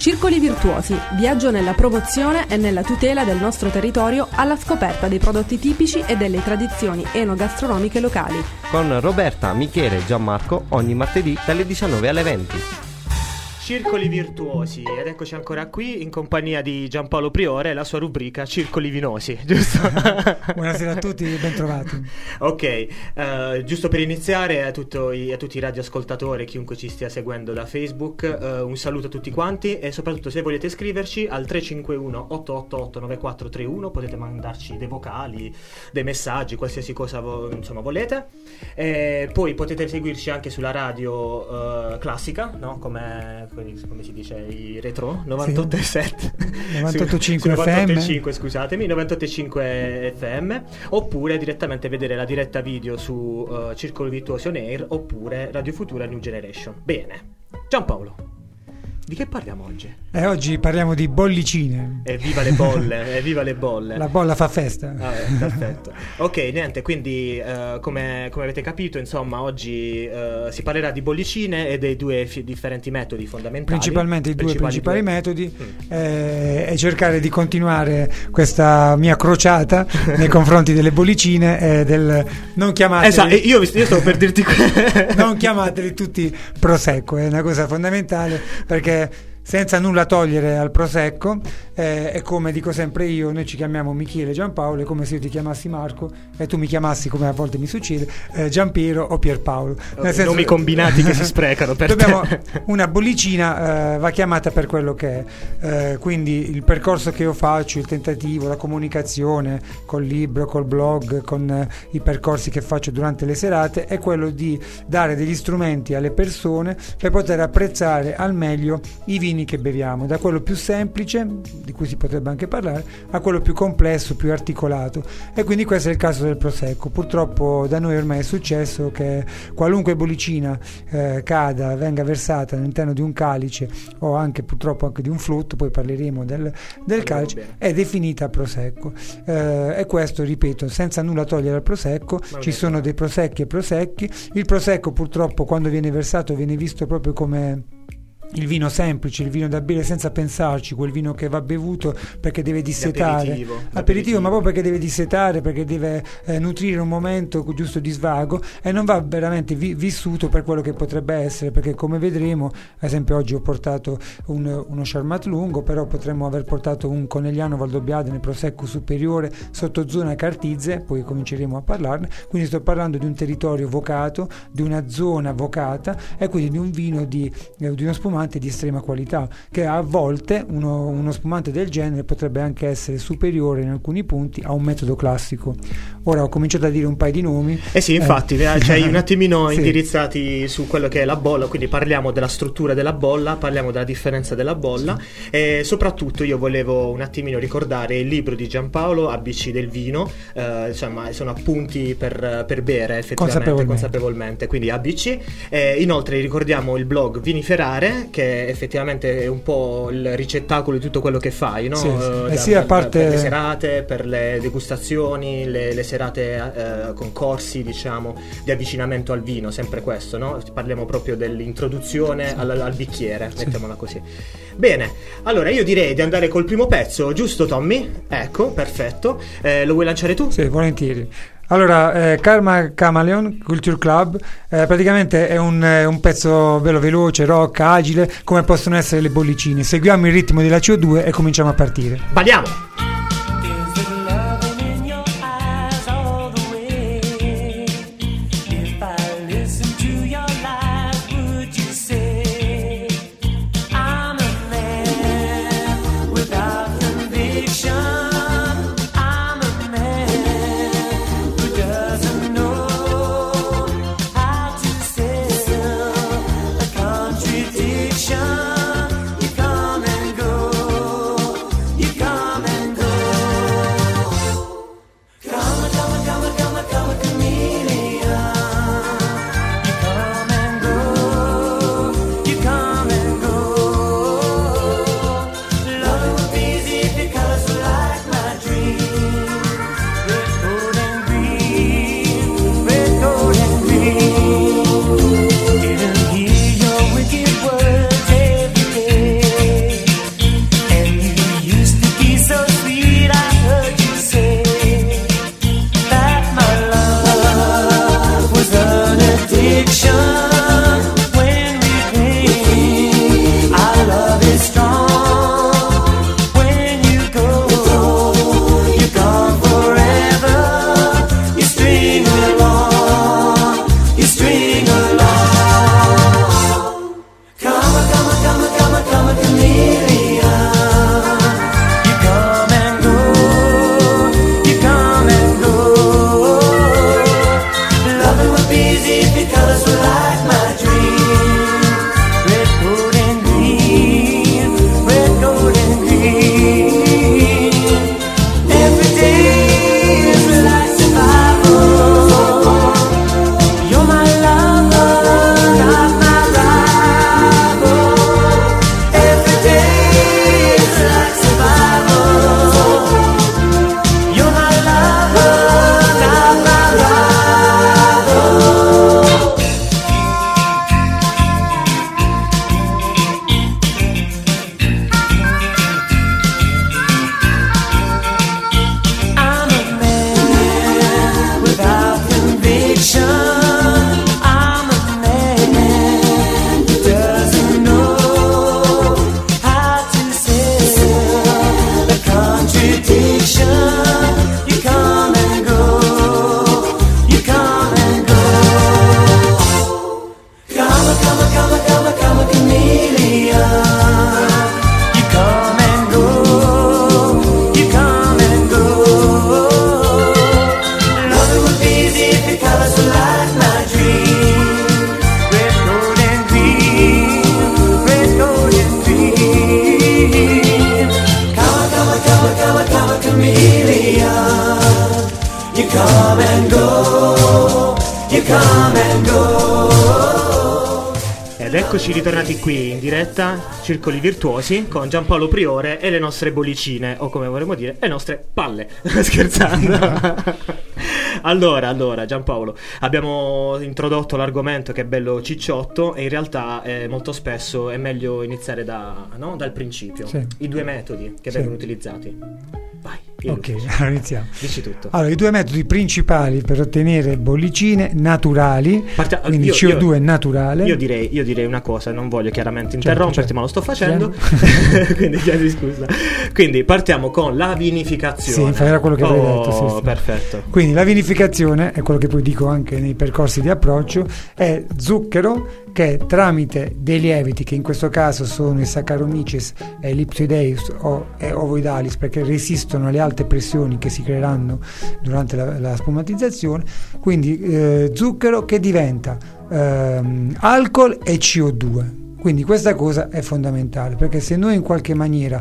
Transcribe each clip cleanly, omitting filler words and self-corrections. Circoli Virtuosi, viaggio nella promozione e nella tutela del nostro territorio alla scoperta dei prodotti tipici e delle tradizioni enogastronomiche locali. Con Roberta, Michele e Gianmarco ogni martedì dalle 19 alle 20. Circoli Virtuosi, ed eccoci ancora qui in compagnia di Giampaolo Priore e la sua rubrica Circoli Vinosi, giusto? Buonasera a tutti, ben trovati. Ok, giusto per iniziare a tutti i radioascoltatori, chiunque ci stia seguendo da Facebook, un saluto a tutti quanti e soprattutto se volete scriverci al 351-888-9431 potete mandarci dei vocali, dei messaggi, qualsiasi cosa insomma volete, e poi potete seguirci anche sulla radio classica, no? Come si dice, i retro 98.7 98.5 scusatemi 98.5 FM, oppure direttamente vedere la diretta video su Circolo Virtuoso on Air oppure Radio Futura New Generation. Bene, Gianpaolo, di che parliamo oggi? Oggi parliamo di bollicine. Evviva le bolle, evviva le bolle. La bolla fa festa. Perfetto. Ok, niente, quindi come avete capito, insomma, oggi si parlerà di bollicine e dei due differenti metodi fondamentali. Principalmente i due principali metodi e cercare di continuare questa mia crociata nei confronti delle bollicine e del non chiamateli. Esatto, io sto per dirti non chiamateli tutti prosecco, è una cosa fondamentale perché senza nulla togliere al prosecco e come dico sempre io, noi ci chiamiamo Michele e Giampaolo, è come se io ti chiamassi Marco e tu mi chiamassi, come a volte mi succede, Giampiero o Pierpaolo. Senso, nomi combinati che si sprecano per dobbiamo, una bollicina va chiamata per quello che è, quindi il percorso che io faccio, il tentativo, la comunicazione col libro, col blog, con i percorsi che faccio durante le serate è quello di dare degli strumenti alle persone per poter apprezzare al meglio i vini che beviamo, da quello più semplice, di cui si potrebbe anche parlare, a quello più complesso, più articolato, e quindi questo è il caso del prosecco. Purtroppo da noi ormai è successo che qualunque bollicina cada, venga versata all'interno di un calice o anche purtroppo anche di un flutto, poi parleremo del calice, è definita prosecco e questo, ripeto, senza nulla togliere al prosecco. Ma ci sono dei prosecchi e prosecchi. Il prosecco purtroppo quando viene versato viene visto proprio come il vino semplice, il vino da bere senza pensarci, quel vino che va bevuto perché deve dissetare, aperitivo, ma proprio perché deve dissetare, perché deve nutrire un momento giusto di svago e non va veramente vissuto per quello che potrebbe essere, perché come vedremo, ad esempio oggi ho portato uno Charmat lungo, però potremmo aver portato un Conegliano Valdobbiadene prosecco superiore sotto zona Cartizze, poi cominceremo a parlarne, quindi sto parlando di un territorio vocato, di una zona vocata e quindi di un vino di uno spumato di estrema qualità, che a volte uno spumante del genere potrebbe anche essere superiore in alcuni punti a un metodo classico. Ora ho cominciato a dire un paio di nomi. Sì, infatti, cioè un attimino sì, indirizzati su quello che è la bolla, quindi parliamo della struttura della bolla, parliamo della differenza della bolla, sì. E soprattutto io volevo un attimino ricordare il libro di Giampaolo, ABC del vino, insomma sono appunti per bere effettivamente consapevolmente, quindi ABC. Inoltre ricordiamo il blog Viniferare, che effettivamente è un po' il ricettacolo di tutto quello che fai, no? Sì, sì. A parte per le serate, per le degustazioni, le serate concorsi, diciamo, di avvicinamento al vino, sempre questo, no? Parliamo proprio dell'introduzione al bicchiere, sì, mettiamola così. Bene, allora io direi di andare col primo pezzo, giusto Tommy? Ecco, perfetto. Lo vuoi lanciare tu? Sì, volentieri. Allora, Karma Chamaleon, Culture Club, praticamente è un pezzo bello veloce, rock, agile, come possono essere le bollicine. Seguiamo il ritmo della CO2 e cominciamo a partire. Balliamo! Come and easy because we like my dreams. Red, gold and green, red, gold and green. Every day is like survival. You're my lover, not my rival. Every day is like survival. You're my lover, not my rival. I'm a man without conviction. I'm a man who doesn't know how to sell the contradiction. You come and go, you come and go. Come a, come a, come a, come a, come a chameleon. You come and go, you come and go. Love it would be easy because we like my dreams. Red, gold and green, red, gold and green. Come a, come a, come a, come a, come a chameleon. You come and go, you come and go. Ed eccoci ritornati qui in diretta, Circoli Virtuosi, con Giampaolo Priore e le nostre bollicine, o come vorremmo dire, le nostre palle. Scherzando. Allora, Giampaolo, abbiamo introdotto l'argomento che è bello cicciotto e in realtà molto spesso è meglio iniziare dal principio. Sì. I due metodi che vengono utilizzati. Vai, ok, allora iniziamo. Dici tutto. Allora, i due metodi principali per ottenere bollicine naturali, quindi CO2 naturale. Io direi una cosa, non voglio chiaramente interromperti, ma lo sto facendo. Quindi chiedi scusa. Quindi partiamo con la vinificazione. Sì, era quello che avevi detto. Sì. Perfetto. Quindi la vinificazione, è quello che poi dico anche nei percorsi di approccio, è zucchero che tramite dei lieviti, che in questo caso sono i Saccharomyces e Ellipsoideus e Ovoidalis, perché resistono alle alte pressioni che si creeranno durante la spumatizzazione, quindi zucchero che diventa alcol e CO2. Quindi questa cosa è fondamentale, perché se noi in qualche maniera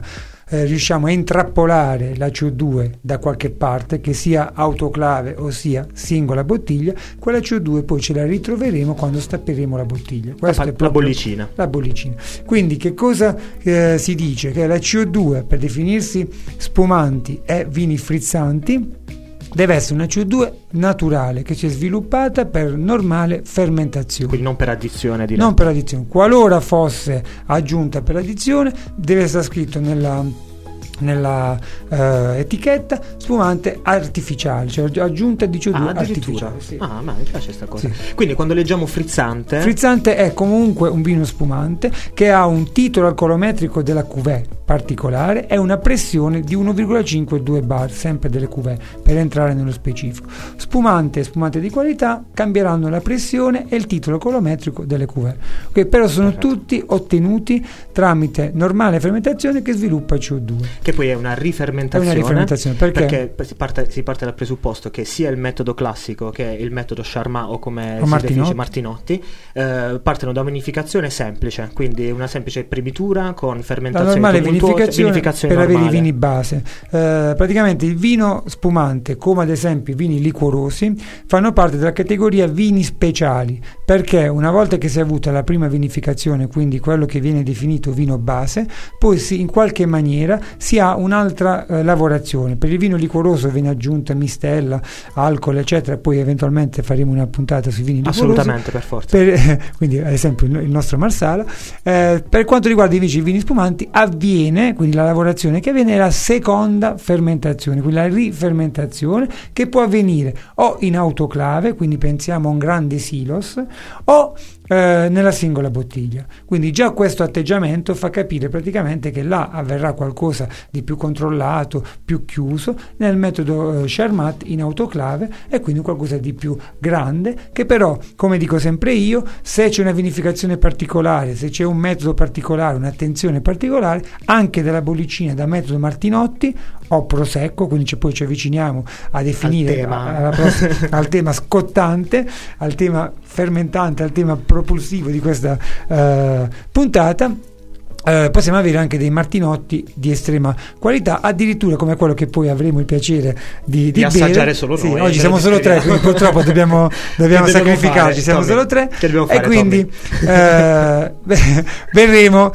riusciamo a intrappolare la CO2 da qualche parte, che sia autoclave o sia singola bottiglia, quella CO2 poi ce la ritroveremo quando stapperemo la bottiglia. Questa è proprio la bollicina. Quindi che cosa si dice? Che la CO2, per definirsi spumanti e vini frizzanti, deve essere una CO2 naturale che si è sviluppata per normale fermentazione, quindi non per addizione di latte. Non per addizione. Qualora fosse aggiunta per addizione, deve essere scritto nella etichetta spumante artificiale, cioè aggiunta di CO2 artificiale. Sì. Ah, ma mi piace questa cosa. Sì. Quindi quando leggiamo frizzante, frizzante è comunque un vino spumante che ha un titolo alcolometrico della cuvée particolare e una pressione di 1,52 bar, sempre delle cuvée, per entrare nello specifico. Spumante e spumante di qualità cambieranno la pressione e il titolo alcolometrico delle cuvée, che però sono tutti ottenuti tramite normale fermentazione che sviluppa CO2. Che poi è una rifermentazione. È una rifermentazione perché si parte dal presupposto che sia il metodo classico che il metodo Charmat o come si definisce Martinotti partono da un'unificazione semplice, quindi una semplice primitura con fermentazione. La normale vinificazione per normale. Avere i vini base. Praticamente il vino spumante, come ad esempio i vini liquorosi, fanno parte della categoria vini speciali, perché una volta che si è avuta la prima vinificazione, quindi quello che viene definito vino base, poi in qualche maniera si ha un'altra lavorazione. Per il vino liquoroso viene aggiunta mistella, alcol eccetera, poi eventualmente faremo una puntata sui vini liquorosi. Assolutamente, per forza. Quindi ad esempio il nostro Marsala. Per quanto riguarda invece i vini spumanti avviene, quindi la lavorazione che avviene è la seconda fermentazione, quindi la rifermentazione, che può avvenire o in autoclave, quindi pensiamo a un grande silos, o nella singola bottiglia. Quindi già questo atteggiamento fa capire praticamente che là avverrà qualcosa di più controllato, più chiuso, nel metodo Charmat in autoclave, e quindi qualcosa di più grande, che però, come dico sempre io, se c'è una vinificazione particolare, se c'è un metodo particolare, un'attenzione particolare, anche dalla bollicina da metodo Martinotti o Prosecco, quindi poi ci avviciniamo a definire al tema scottante, al tema fermentante, al tema propulsivo di questa puntata, possiamo avere anche dei Martinotti di estrema qualità, addirittura come quello che poi avremo il piacere di assaggiare solo noi. Sì, oggi siamo solo tre, quindi purtroppo dobbiamo sacrificarci, siamo solo tre, e quindi verremo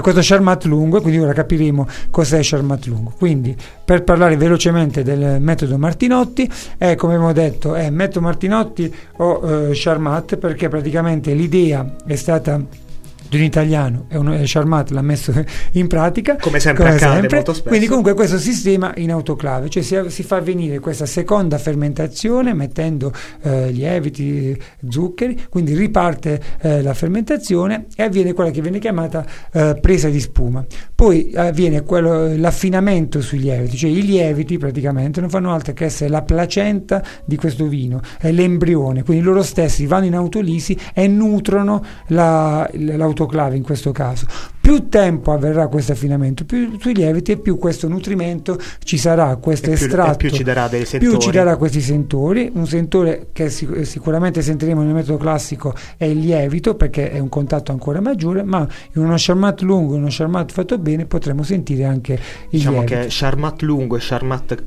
questo Charmat lungo, e quindi ora capiremo cos'è Charmat lungo. Quindi, per parlare velocemente del metodo Martinotti, come abbiamo detto, è metodo Martinotti o Charmat, perché praticamente l'idea è stata di un italiano, e Charmat l'ha messo in pratica, come sempre. Molto spesso. Quindi comunque questo sistema in autoclave, cioè si fa venire questa seconda fermentazione mettendo lieviti, zuccheri, quindi riparte la fermentazione e avviene quella che viene chiamata presa di spuma. Poi avviene l'affinamento sui lieviti, cioè i lieviti praticamente non fanno altro che essere la placenta di questo vino, è l'embrione, quindi loro stessi vanno in autolisi e nutrono l'autoclave in questo caso. Più tempo avverrà questo affinamento, più sui lieviti, e più questo nutrimento ci sarà, questo estratto, più ci darà dei sentori. Più ci darà questi sentori. Un sentore che sicuramente sentiremo nel metodo classico è il lievito, perché è un contatto ancora maggiore, ma in uno Charmat lungo, in uno Charmat fatto bene, potremo sentire anche il lievito. Che Charmat lungo e Charmat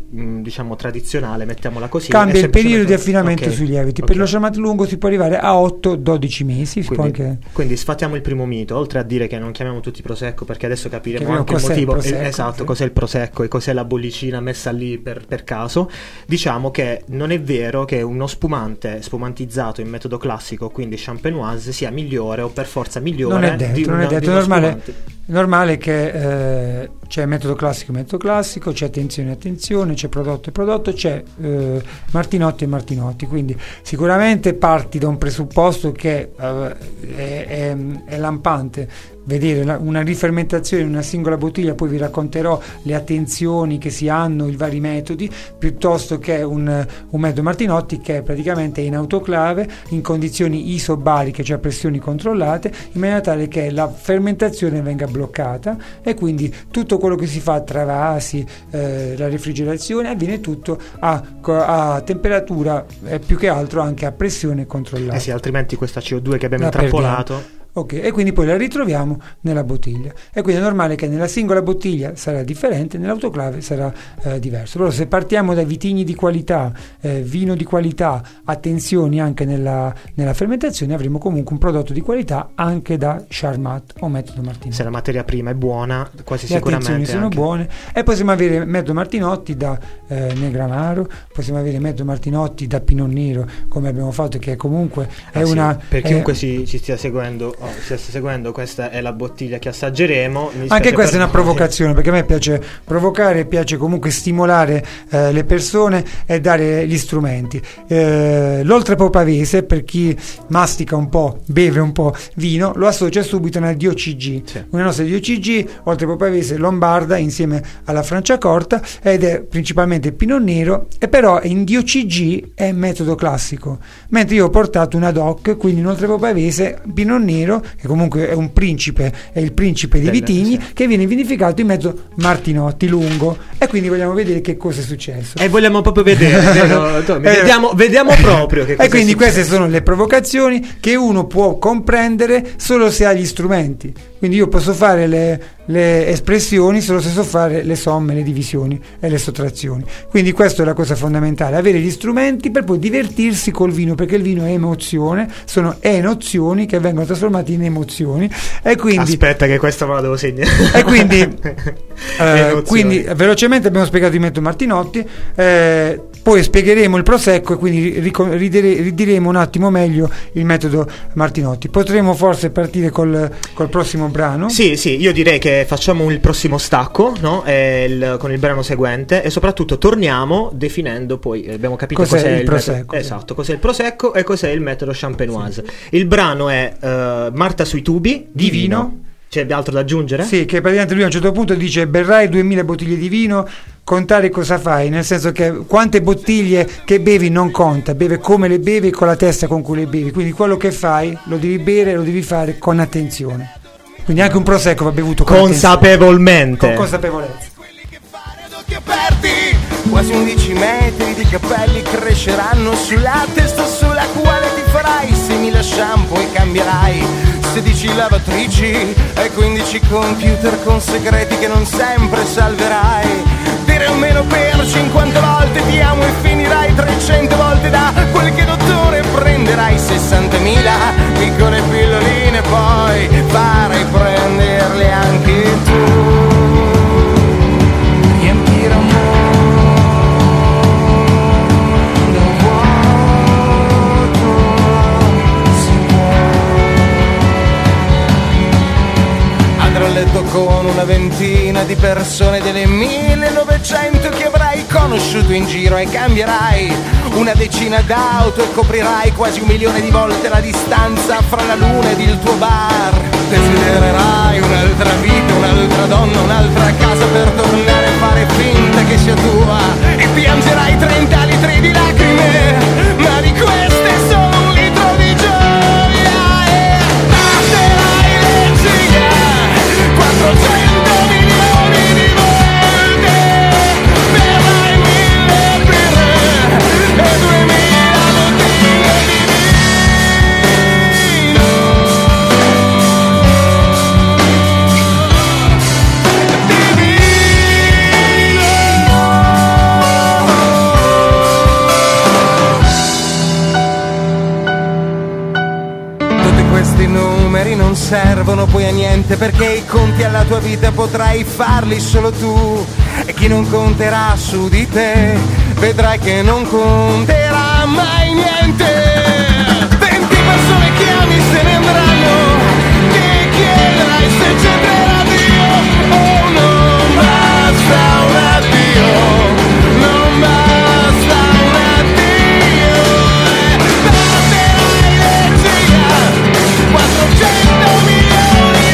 tradizionale, mettiamola così, cambia il periodo di affinamento sui lieviti. Per lo Charmat lungo si può arrivare a 8-12 mesi. Quindi sfatiamo il primo mito, oltre a dire che non chiamiamo tutti Prosecco, perché adesso capiremo anche il motivo, cos'è il Prosecco e cos'è la bollicina messa lì per caso. Diciamo che non è vero che uno spumante spumantizzato in metodo classico, quindi champenoise, sia migliore o per forza migliore. Non è detto, è normale che c'è metodo classico, c'è attenzione, c'è prodotto, c'è Martinotti e Martinotti, quindi sicuramente parti da un presupposto che è lampante vedere una rifermentazione in una singola bottiglia. Poi vi racconterò le attenzioni che si hanno, i vari metodi, piuttosto che un metodo Martinotti che praticamente è in autoclave in condizioni isobariche, cioè pressioni controllate, in maniera tale che la fermentazione venga bloccata, e quindi tutto quello che si fa tra vasi, la refrigerazione, avviene tutto a temperatura e più che altro anche a pressione controllata. Sì, altrimenti questa CO2 che abbiamo intrappolato. Ok, e quindi poi la ritroviamo nella bottiglia, e quindi è normale che nella singola bottiglia sarà differente, nell'autoclave sarà diverso. Però se partiamo da vitigni di qualità, vino di qualità, attenzioni anche nella fermentazione, avremo comunque un prodotto di qualità anche da Charmat o metodo Martinotti. Se la materia prima è buona, quasi le sicuramente attenzioni sono buone. E possiamo avere metodo Martinotti da Negramaro, possiamo avere metodo Martinotti da Pinot Nero, come abbiamo fatto, che comunque è una... Per chiunque ci stia seguendo... questa è la bottiglia che assaggeremo. Anche questa è una provocazione, perché a me piace provocare, piace comunque stimolare le persone e dare gli strumenti. L'Oltrepò Pavese, per chi mastica un po', beve un po' vino, lo associa subito a una DOCG, sì. Una nostra DOCG Oltrepò Pavese lombarda, insieme alla Franciacorta, ed è principalmente Pinot Nero, e però in DOCG è metodo classico, mentre io ho portato una DOC, quindi in Oltrepò Pavese Pinot Nero, che comunque è un principe, è il principe dei vitigni, sì, che viene vinificato in mezzo Martinotti lungo, e quindi vogliamo vedere che cosa è successo, e vogliamo proprio vedere vediamo proprio che cosa e quindi queste sono le provocazioni che uno può comprendere solo se ha gli strumenti. Quindi io posso fare le espressioni solo se so fare le somme, le divisioni e le sottrazioni. Quindi questa è la cosa fondamentale, avere gli strumenti per poi divertirsi col vino, perché il vino è emozione, sono nozioni che vengono trasformate in emozioni, e quindi aspetta che questa me la devo segnare. E quindi velocemente abbiamo spiegato il metodo Martinotti, poi spiegheremo il Prosecco, e quindi ridiremo un attimo meglio il metodo Martinotti. Potremo forse partire col prossimo brano. Sì, io direi che facciamo il prossimo stacco, no? Con il brano seguente, e soprattutto torniamo definendo poi, abbiamo capito cos'è il Prosecco. Esatto, cos'è il Prosecco e cos'è il metodo Champenoise. Sì. Il brano è Marta sui tubi di vino C'è altro da aggiungere? Sì, che praticamente lui a un certo punto dice: berrai 2000 bottiglie di vino, contare cosa fai, nel senso che quante bottiglie che bevi non conta, beve come le bevi, con la testa con cui le bevi, quindi quello che fai lo devi bere, lo devi fare con attenzione, quindi anche un prosecco va bevuto con consapevolmente, con consapevolezza. Quelli che fare ad occhi aperti, quasi 11 metri di capelli cresceranno sulla testa sulla quale ti farai 6.000 shampoo e cambierai 16 lavatrici e 15 computer con segreti che non sempre salverai. Dire un meno per 50 volte ti amo e finirai 300 volte da quel che dottore prenderai 60.000 piccole pilloline, poi farai prenderle anche tu. Con una ventina di persone delle 1900 che avrai conosciuto in giro e cambierai una decina d'auto e coprirai quasi 1.000.000 di volte la distanza fra la luna ed il tuo bar. Desidererai un'altra vita, un'altra donna, un'altra casa per tornare a fare finta che sia tua e piangerai 30 litri di lacrime, ma di queste solo un litro di gioia e batterai le ciglia 400 milioni di volte, berrai 1000 birre e 2000 bottiglie di vino, Tutti questi numeri non servono poi a niente, perché i conti alla tua vita potrai farli solo tu, e chi non conterà su di te vedrai che non conterà mai niente. 20 persone che ami se ne andranno, ti chiederai se c'entrerà Dio, oh non basta un addio, non basta un addio, e batterai le ciglia 400 milioni.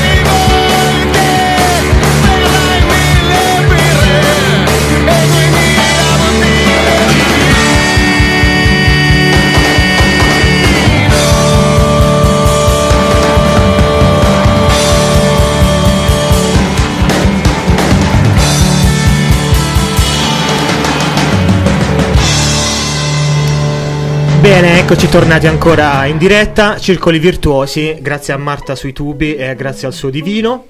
Bene, eccoci tornati ancora in diretta, Circoli Virtuosi, grazie a Marta sui tubi e grazie al suo divino.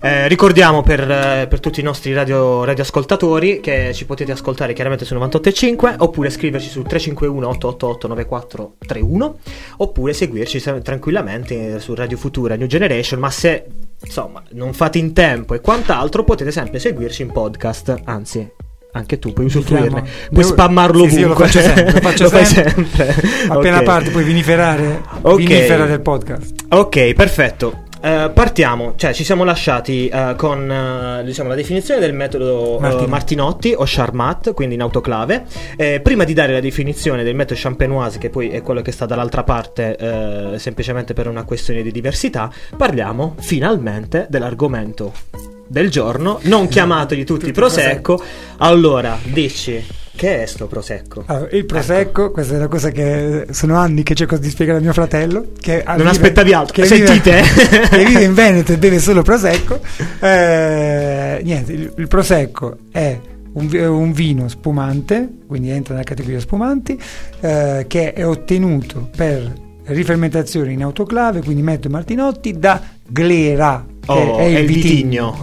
Ricordiamo per tutti i nostri radioascoltatori che ci potete ascoltare chiaramente su 98.5 oppure scriverci su 351-888-9431 oppure seguirci tranquillamente su Radio Futura New Generation, ma se insomma non fate in tempo e quant'altro potete sempre seguirci in podcast, anzi... anche tu puoi usufruirne, puoi spammarlo ovunque. Sì, io lo faccio sempre. Appena okay. Parte puoi viniferare, okay. Viniferare il podcast. Ok, perfetto. Partiamo, cioè ci siamo lasciati con diciamo la definizione del metodo Martinotti o Charmat, quindi in autoclave. Prima di dare la definizione del metodo champenoise, che poi è quello che sta dall'altra parte semplicemente per una questione di diversità, parliamo finalmente dell'argomento del giorno, non chiamateli tutti prosecco. Allora, dici, che è sto prosecco? Allora, il prosecco, ecco. Questa è una cosa che sono anni che cerco di spiegare a mio fratello, che non vive, aspettavi altro, che sentite vive, che vive in Veneto e beve solo prosecco. Niente, il prosecco è un vino spumante, quindi entra nella categoria spumanti, che è ottenuto per rifermentazione in autoclave, quindi metodo Martinotti, da Glera, che è il vitigno,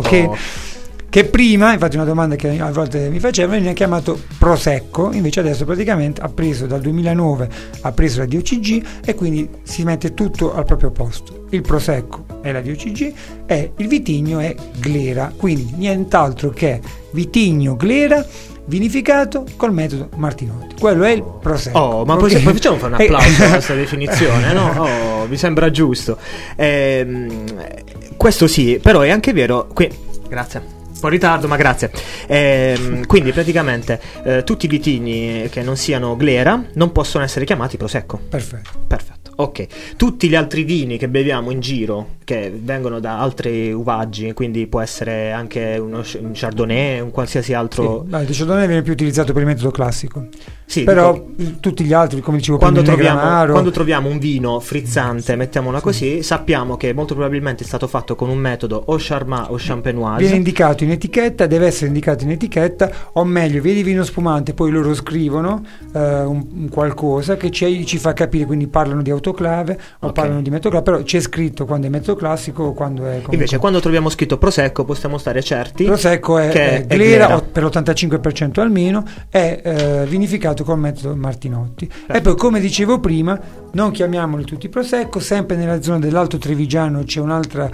che prima, infatti una domanda che a volte mi facevano, viene chiamato prosecco, invece adesso praticamente ha preso dal 2009 la DOCG e quindi si mette tutto al proprio posto. Il prosecco è la DOCG e il vitigno è Glera, quindi nient'altro che vitigno Glera vinificato col metodo Martinotti. Quello è il prosecco. Ma poi facciamo fare un applauso a questa definizione, no? Mi sembra giusto. Questo sì, però è anche vero qui. Grazie. Un po' in ritardo, ma grazie. Quindi praticamente tutti i vitigni che non siano Glera non possono essere chiamati prosecco. Perfetto. Ok, tutti gli altri vini che beviamo in giro, che vengono da altri uvaggi, quindi può essere anche un Chardonnay, un qualsiasi altro. Sì, il Chardonnay viene più utilizzato per il metodo classico. Sì, però dico, tutti gli altri, come dicevo, quando troviamo un vino frizzante, sì, mettiamola così, sì, sappiamo che molto probabilmente è stato fatto con un metodo o Charmat o Champenoise. Viene indicato in etichetta, deve essere indicato in etichetta, o meglio, vedi vino spumante, poi loro scrivono un qualcosa che ci fa capire, quindi parlano di autoclave o parlano di metodoclave, però c'è scritto quando è metodo classico o quando è comunque. Invece quando troviamo scritto prosecco possiamo stare certi. Prosecco è glera, per l'85% almeno è vinificato col metodo Martinotti. E poi, come dicevo prima, non chiamiamoli tutti prosecco. Sempre nella zona dell'Alto Trevigiano c'è un'altra,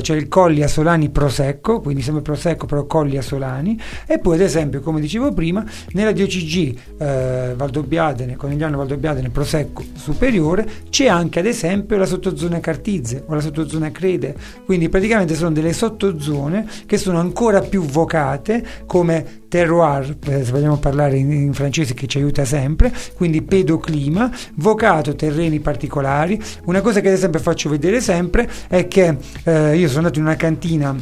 c'è il Colli Solani prosecco, quindi sempre prosecco però Colli Solani. E poi, ad esempio, come dicevo prima, nella DOCG Valdobbiadene, Conegliano Valdobbiadene prosecco superiore, c'è anche ad esempio la sottozona Cartizze o la sottozona Crede, quindi praticamente sono delle sottozone che sono ancora più vocate come terroir, se vogliamo parlare in francese che ci aiuta sempre, quindi pedoclima, vocato terreni particolari. Una cosa che ad esempio faccio vedere sempre è che io sono andato in una cantina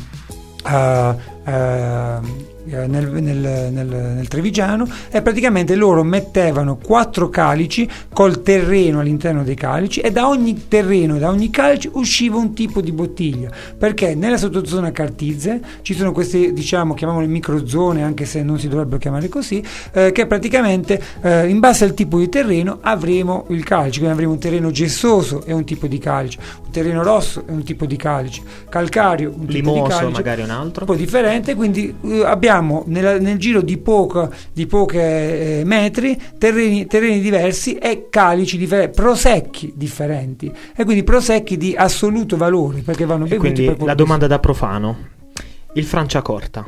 nel Trevigiano, e praticamente loro mettevano 4 calici col terreno all'interno dei calici, e da ogni terreno, da ogni calice usciva un tipo di bottiglia, perché nella sottozona Cartizze ci sono queste, diciamo, chiamiamole microzone, anche se non si dovrebbero chiamare così, che praticamente in base al tipo di terreno avremo il calice, quindi avremo un terreno gessoso e un tipo di calice, un terreno rosso e un tipo di calice, calcareo un tipo limoso, di calice, magari un altro un po' differente, quindi abbiamo nel giro di pochi metri terreni diversi e calici differenti, prosecchi differenti, e quindi prosecchi di assoluto valore, perché vanno bevuti. Quindi per la domanda da profano: il Franciacorta,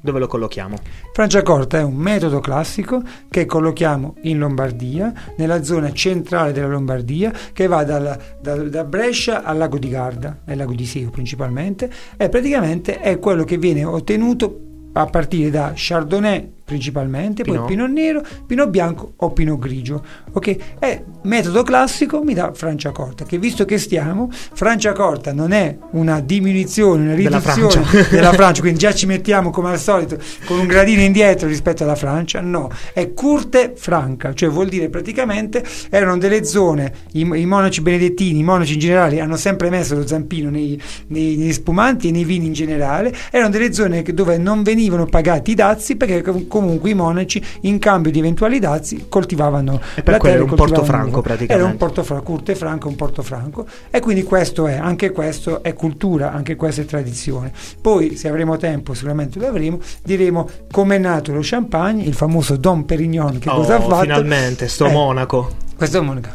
dove lo collochiamo? Franciacorta è un metodo classico che collochiamo in Lombardia, nella zona centrale della Lombardia, che va da Brescia al lago di Garda, al lago di Seo principalmente, e praticamente è quello che viene ottenuto a partire da Chardonnay principalmente, Pinot, poi Pinot Nero, Pinot Bianco o Pinot Grigio. Ok, è metodo classico, mi dà Franciacorta, che visto che stiamo, Franciacorta non è una diminuzione, una riduzione della Francia, quindi già ci mettiamo come al solito con un gradino indietro rispetto alla Francia. No, è curte franca, cioè vuol dire praticamente erano delle zone, i monaci benedettini, i monaci in generale hanno sempre messo lo zampino negli spumanti e nei vini in generale, erano delle zone dove non venivano pagati i dazi, perché comunque i monaci, in cambio di eventuali dazi, coltivavano e per la terra, un porto franco praticamente. Era un porto franco, curte franco, un porto franco, e quindi questo è, anche questo è cultura, anche questa è tradizione. Poi, se avremo tempo, sicuramente lo avremo, diremo come è nato lo champagne, il famoso Dom Pérignon, che cosa ha fatto finalmente monaco. Questo è un monaco.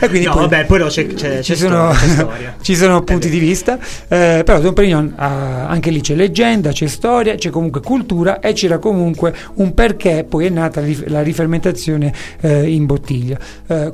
E quindi c'è storia. Ci sono punti di vista, però Dom Pérignon anche lì c'è leggenda, c'è storia, c'è comunque cultura, e c'era comunque un perché poi è nata la rifermentazione in bottiglia.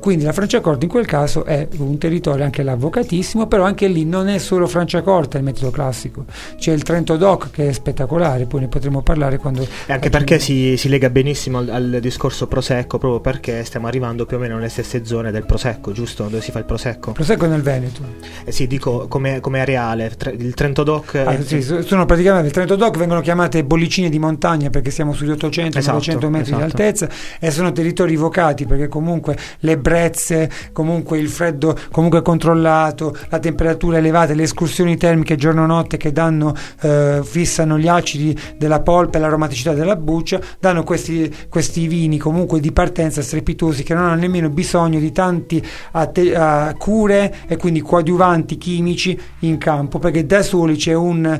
Quindi la Franciacorta in quel caso è un territorio anche là vocatissimo, però anche lì non è solo Franciacorta il metodo classico, c'è il Trento Doc che è spettacolare, poi ne potremo parlare quando... E anche perché si lega benissimo al discorso prosecco, proprio perché stiamo arrivando più o meno nelle stesse zone del prosecco, giusto? Dove si fa il prosecco? Prosecco nel Veneto. Sì, dico come areale. Il Trento Doc. Sono praticamente il Trento Doc, vengono chiamate bollicine di montagna perché siamo sugli 800-900 metri di altezza, e sono territori vocati perché comunque le brezze, comunque il freddo, comunque controllato, la temperatura elevata, le escursioni termiche giorno-notte che danno fissano gli acidi della polpa e l'aromaticità della buccia, danno questi vini comunque di partenza strepitosi, che non hanno nemmeno bisogno di tanti cure e quindi coadiuvanti chimici in campo, perché da soli c'è un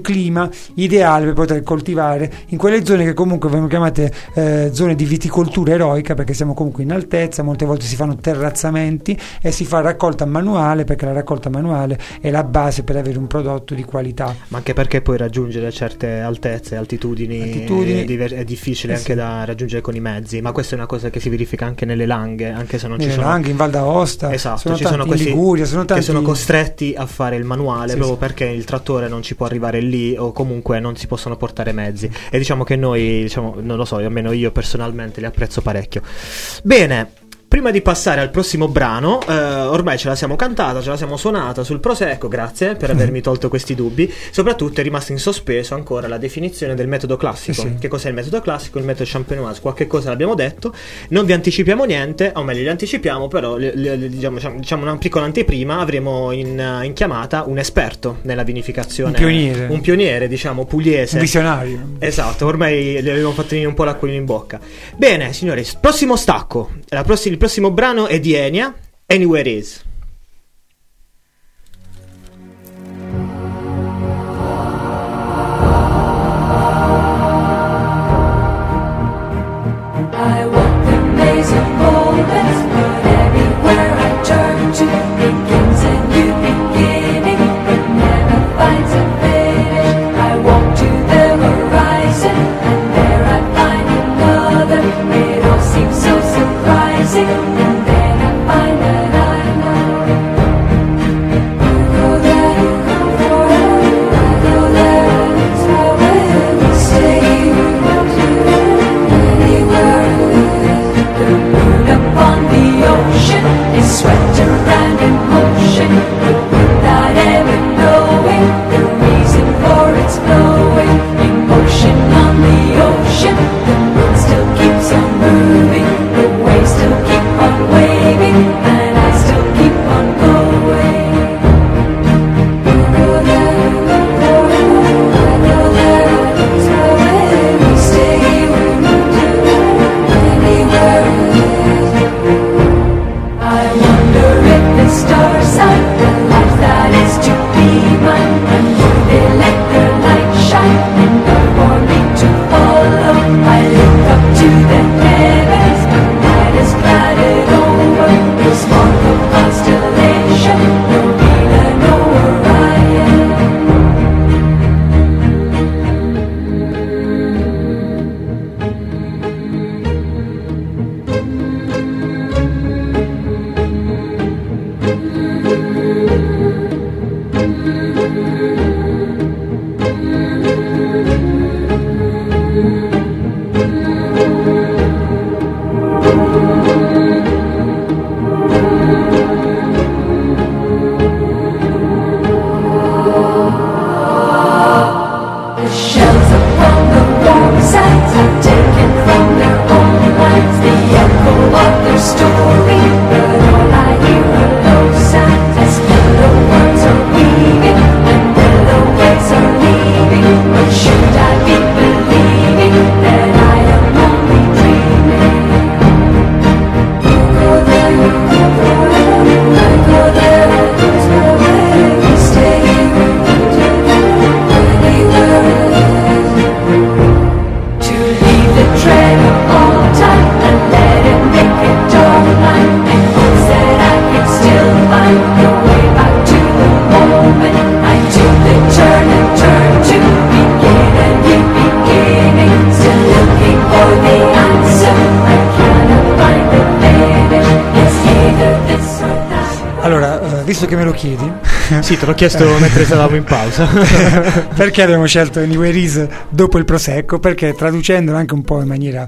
clima ideale per poter coltivare in quelle zone che comunque vengono chiamate zone di viticoltura eroica, perché siamo comunque in altezza, molte volte si fanno terrazzamenti e si fa raccolta manuale, perché la raccolta manuale è la base per avere un prodotto di qualità. Ma anche perché poi raggiungere certe altezze, altitudini è difficile anche da raggiungere con i mezzi, ma questa è una cosa che si verifica anche nelle Langhe, anche se non nelle Langhe, in Val d'Aosta, ci sono questi, in Liguria, che sono costretti a fare il manuale proprio perché il trattore non ci può arrivare lì, o comunque non si possono portare mezzi. E diciamo che noi, non lo so, almeno io personalmente li apprezzo parecchio. Bene. Prima di passare al prossimo brano, ormai ce la siamo cantata, ce la siamo suonata sul prosecco, grazie per avermi tolto questi dubbi. Soprattutto è rimasta in sospeso ancora la definizione del metodo classico. Che cos'è il metodo classico? Il metodo champenoise, qualche cosa l'abbiamo detto. Non vi anticipiamo niente, o meglio, li anticipiamo, però diciamo una piccola anteprima. Avremo in chiamata un esperto nella vinificazione. Un pioniere, diciamo, pugliese. Un visionario. Esatto, ormai gli abbiamo fatto un po' l'acquolina in bocca. Bene, signori, prossimo stacco. Il prossimo brano è di Enya, Anywhere Is. Che me lo chiedi? Sì, te l'ho chiesto mentre stavamo in pausa. Perché abbiamo scelto Anywhere Is dopo il prosecco? Perché traducendolo anche un po' in maniera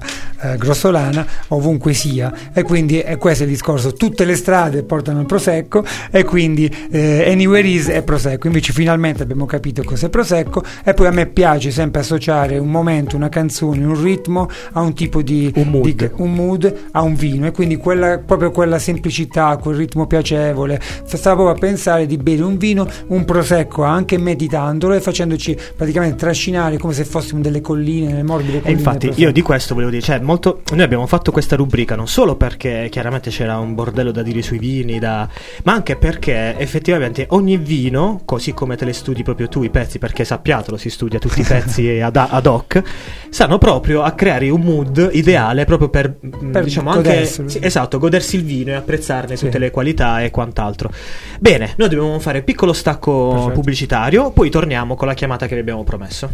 grossolana, ovunque sia, e quindi è questo il discorso: tutte le strade portano al prosecco, e quindi Anywhere Is è prosecco. Invece finalmente abbiamo capito cos'è prosecco. E poi a me piace sempre associare un momento, una canzone, un ritmo a un tipo di un mood, a un vino, e quindi proprio quella semplicità, quel ritmo piacevole. Stavo a pensare di bere un vino, un prosecco, anche meditandolo e facendoci praticamente trascinare come se fossimo delle colline, nelle morbide colline. E infatti io di questo volevo dire, cioè molto, noi abbiamo fatto questa rubrica non solo perché chiaramente c'era un bordello da dire sui vini, ma anche perché effettivamente ogni vino, così come te le studi proprio tu i pezzi, perché sappiatelo, si studia tutti i pezzi ad hoc, sanno proprio a creare un mood ideale proprio per diciamo anche, sì, esatto, godersi il vino e apprezzarne tutte le qualità e quant'altro. Bene, noi dobbiamo fare un piccolo stacco pubblicitario, poi torniamo con la chiamata che vi abbiamo promesso.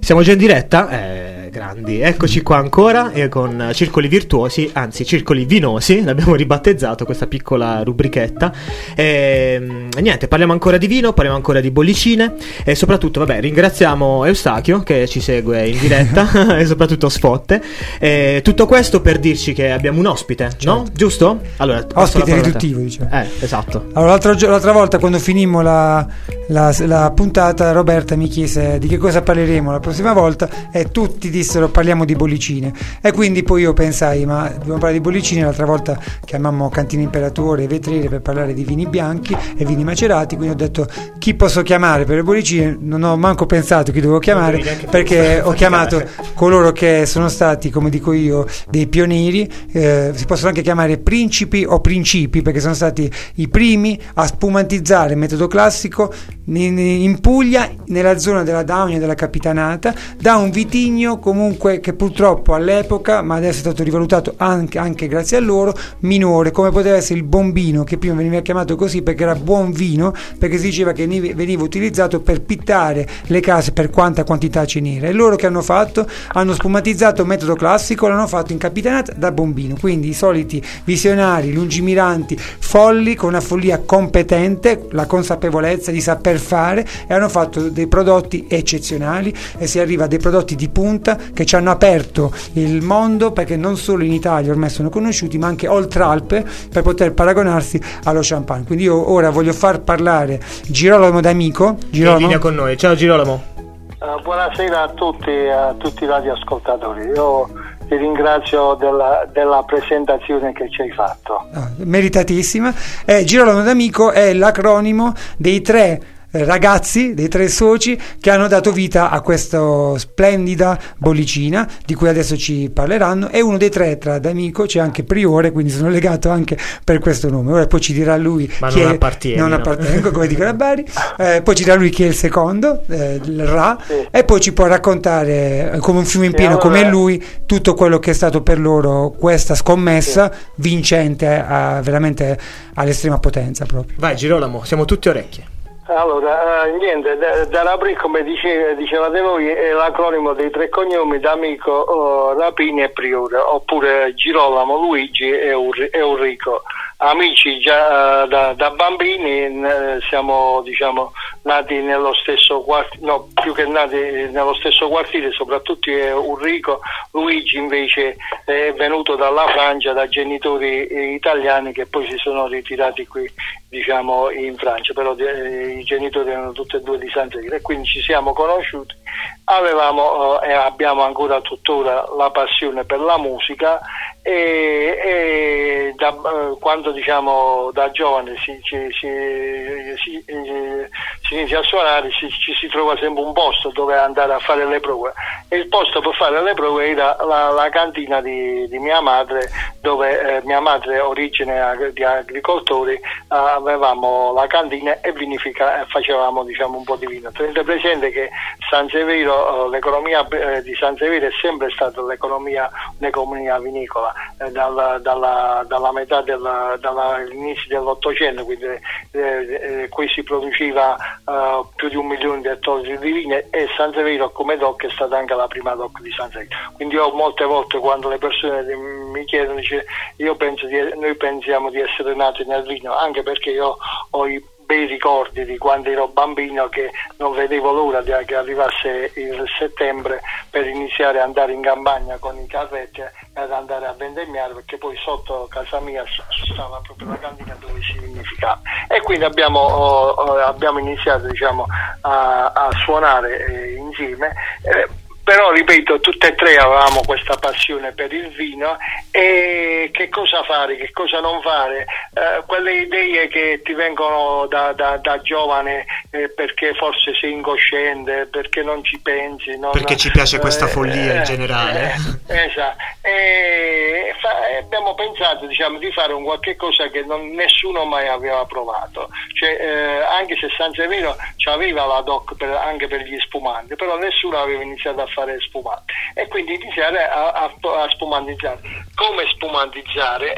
Siamo già in diretta? Grandi, eccoci qua ancora e con Circoli Virtuosi, anzi Circoli Vinosi, l'abbiamo ribattezzato questa piccola rubrichetta. Niente, parliamo ancora di vino, parliamo ancora di bollicine e soprattutto, vabbè, ringraziamo Eustachio che ci segue in diretta e soprattutto Sfotte. Tutto questo per dirci che abbiamo un ospite, certo, no? Giusto? Allora, ospite riduttivo, diciamo. Esatto. Allora, l'altra volta quando finimmo la puntata, Roberta mi chiese di che cosa parleremo la prossima volta e tutti dissero parliamo di bollicine, e quindi poi io pensai, ma dobbiamo parlare di bollicine? L'altra volta chiamammo Cantina Imperatore e Vetriere per parlare di vini bianchi e vini macerati, quindi ho detto chi posso chiamare per le bollicine, non ho manco pensato chi dovevo chiamare, perché ho chiamato coloro che sono stati, come dico io, dei pionieri, si possono anche chiamare principi o principi, perché sono stati i primi a spumantizzare il metodo classico in Puglia, nella zona della Daunia e della Capitanata, da un vitigno comunque che purtroppo all'epoca, ma adesso è stato rivalutato anche grazie a loro, minore, come poteva essere il Bombino, che prima veniva chiamato così perché era buon vino, perché si diceva che veniva utilizzato per pittare le case per quanta quantità ce n'era, e loro che hanno fatto? Hanno spumatizzato il metodo classico, l'hanno fatto in Capitanata da Bombino, quindi i soliti visionari, lungimiranti, folli, con una follia competente, la consapevolezza di saper fare, e hanno fatto dei prodotti eccezionali, e si arriva a dei prodotti di punta che ci hanno aperto il mondo, perché non solo in Italia ormai sono conosciuti, ma anche oltre Alpe, per poter paragonarsi allo champagne. Quindi io ora voglio far parlare Girolamo D'Amico. Girolamo, in linea con noi. Ciao Girolamo. Buonasera a tutti i radioascoltatori. Io ti ringrazio della presentazione che ci hai fatto. Meritatissima. Girolamo D'Amico è l'acronimo dei tre ragazzi, dei tre soci che hanno dato vita a questa splendida bollicina di cui adesso ci parleranno, e uno dei tre, tra D'Amico c'è anche Priore, quindi sono legato anche per questo nome. Ora poi ci dirà lui, ma chi non appartengo, come dicono a Bari, poi ci dirà lui chi è il secondo, il Ra, sì, e poi ci può raccontare come un fiume in pieno, allora, come lui, tutto quello che è stato per loro questa scommessa, sì, vincente veramente all'estrema potenza proprio. Vai Girolamo, siamo tutti orecchie. Allora, niente, Darabri, come diceva di noi, è l'acronimo dei tre cognomi D'Amico, Rapini e Priore, oppure Girolamo, Luigi e Enrico. Amici già da bambini, siamo diciamo nati nello stesso quartiere, no, più che nati nello stesso quartiere, soprattutto Enrico. Luigi invece è venuto dalla Francia, da genitori italiani che poi si sono ritirati qui, diciamo, in Francia, però i genitori erano tutti e due di San Severo, e quindi ci siamo conosciuti, avevamo e abbiamo ancora tuttora la passione per la musica, e quando diciamo da giovane si inizia a suonare, ci si trova sempre un posto dove andare a fare le prove, e il posto per fare le prove era la cantina di mia madre, dove mia madre ha origine di agricoltori, avevamo la cantina e facevamo diciamo un po' di vino. Tenete presente che San Severo, l'economia di San Severo è sempre stata un'economia vinicola, dalla metà dall'inizio dell'Ottocento, quindi qui si produceva più di 1 milione di ettolitri di vino, e San Severo come DOC è stata anche la prima DOC di San Severo. Quindi io molte volte, quando le persone mi chiedono, dice, noi pensiamo di essere nati nel vino, anche perché io ho i bei ricordi di quando ero bambino, che non vedevo l'ora che arrivasse il settembre per iniziare ad andare in campagna con i carretti ad andare a vendemmiare, perché poi sotto casa mia stava proprio la cantina dove si vinificava, e quindi abbiamo iniziato diciamo a suonare insieme. Però ripeto, tutte e tre avevamo questa passione per il vino, e che cosa fare, che cosa non fare, quelle idee che ti vengono da giovane, perché forse sei incosciente, perché non ci pensi, perché ci piace questa follia in generale. Esatto, abbiamo pensato diciamo di fare un qualche cosa che nessuno mai aveva provato, cioè, anche se San Severo c'aveva la DOC anche per gli spumanti, però nessuno aveva iniziato a fare fare spumare, e quindi iniziare a spumantizzare. Come spumantizzare?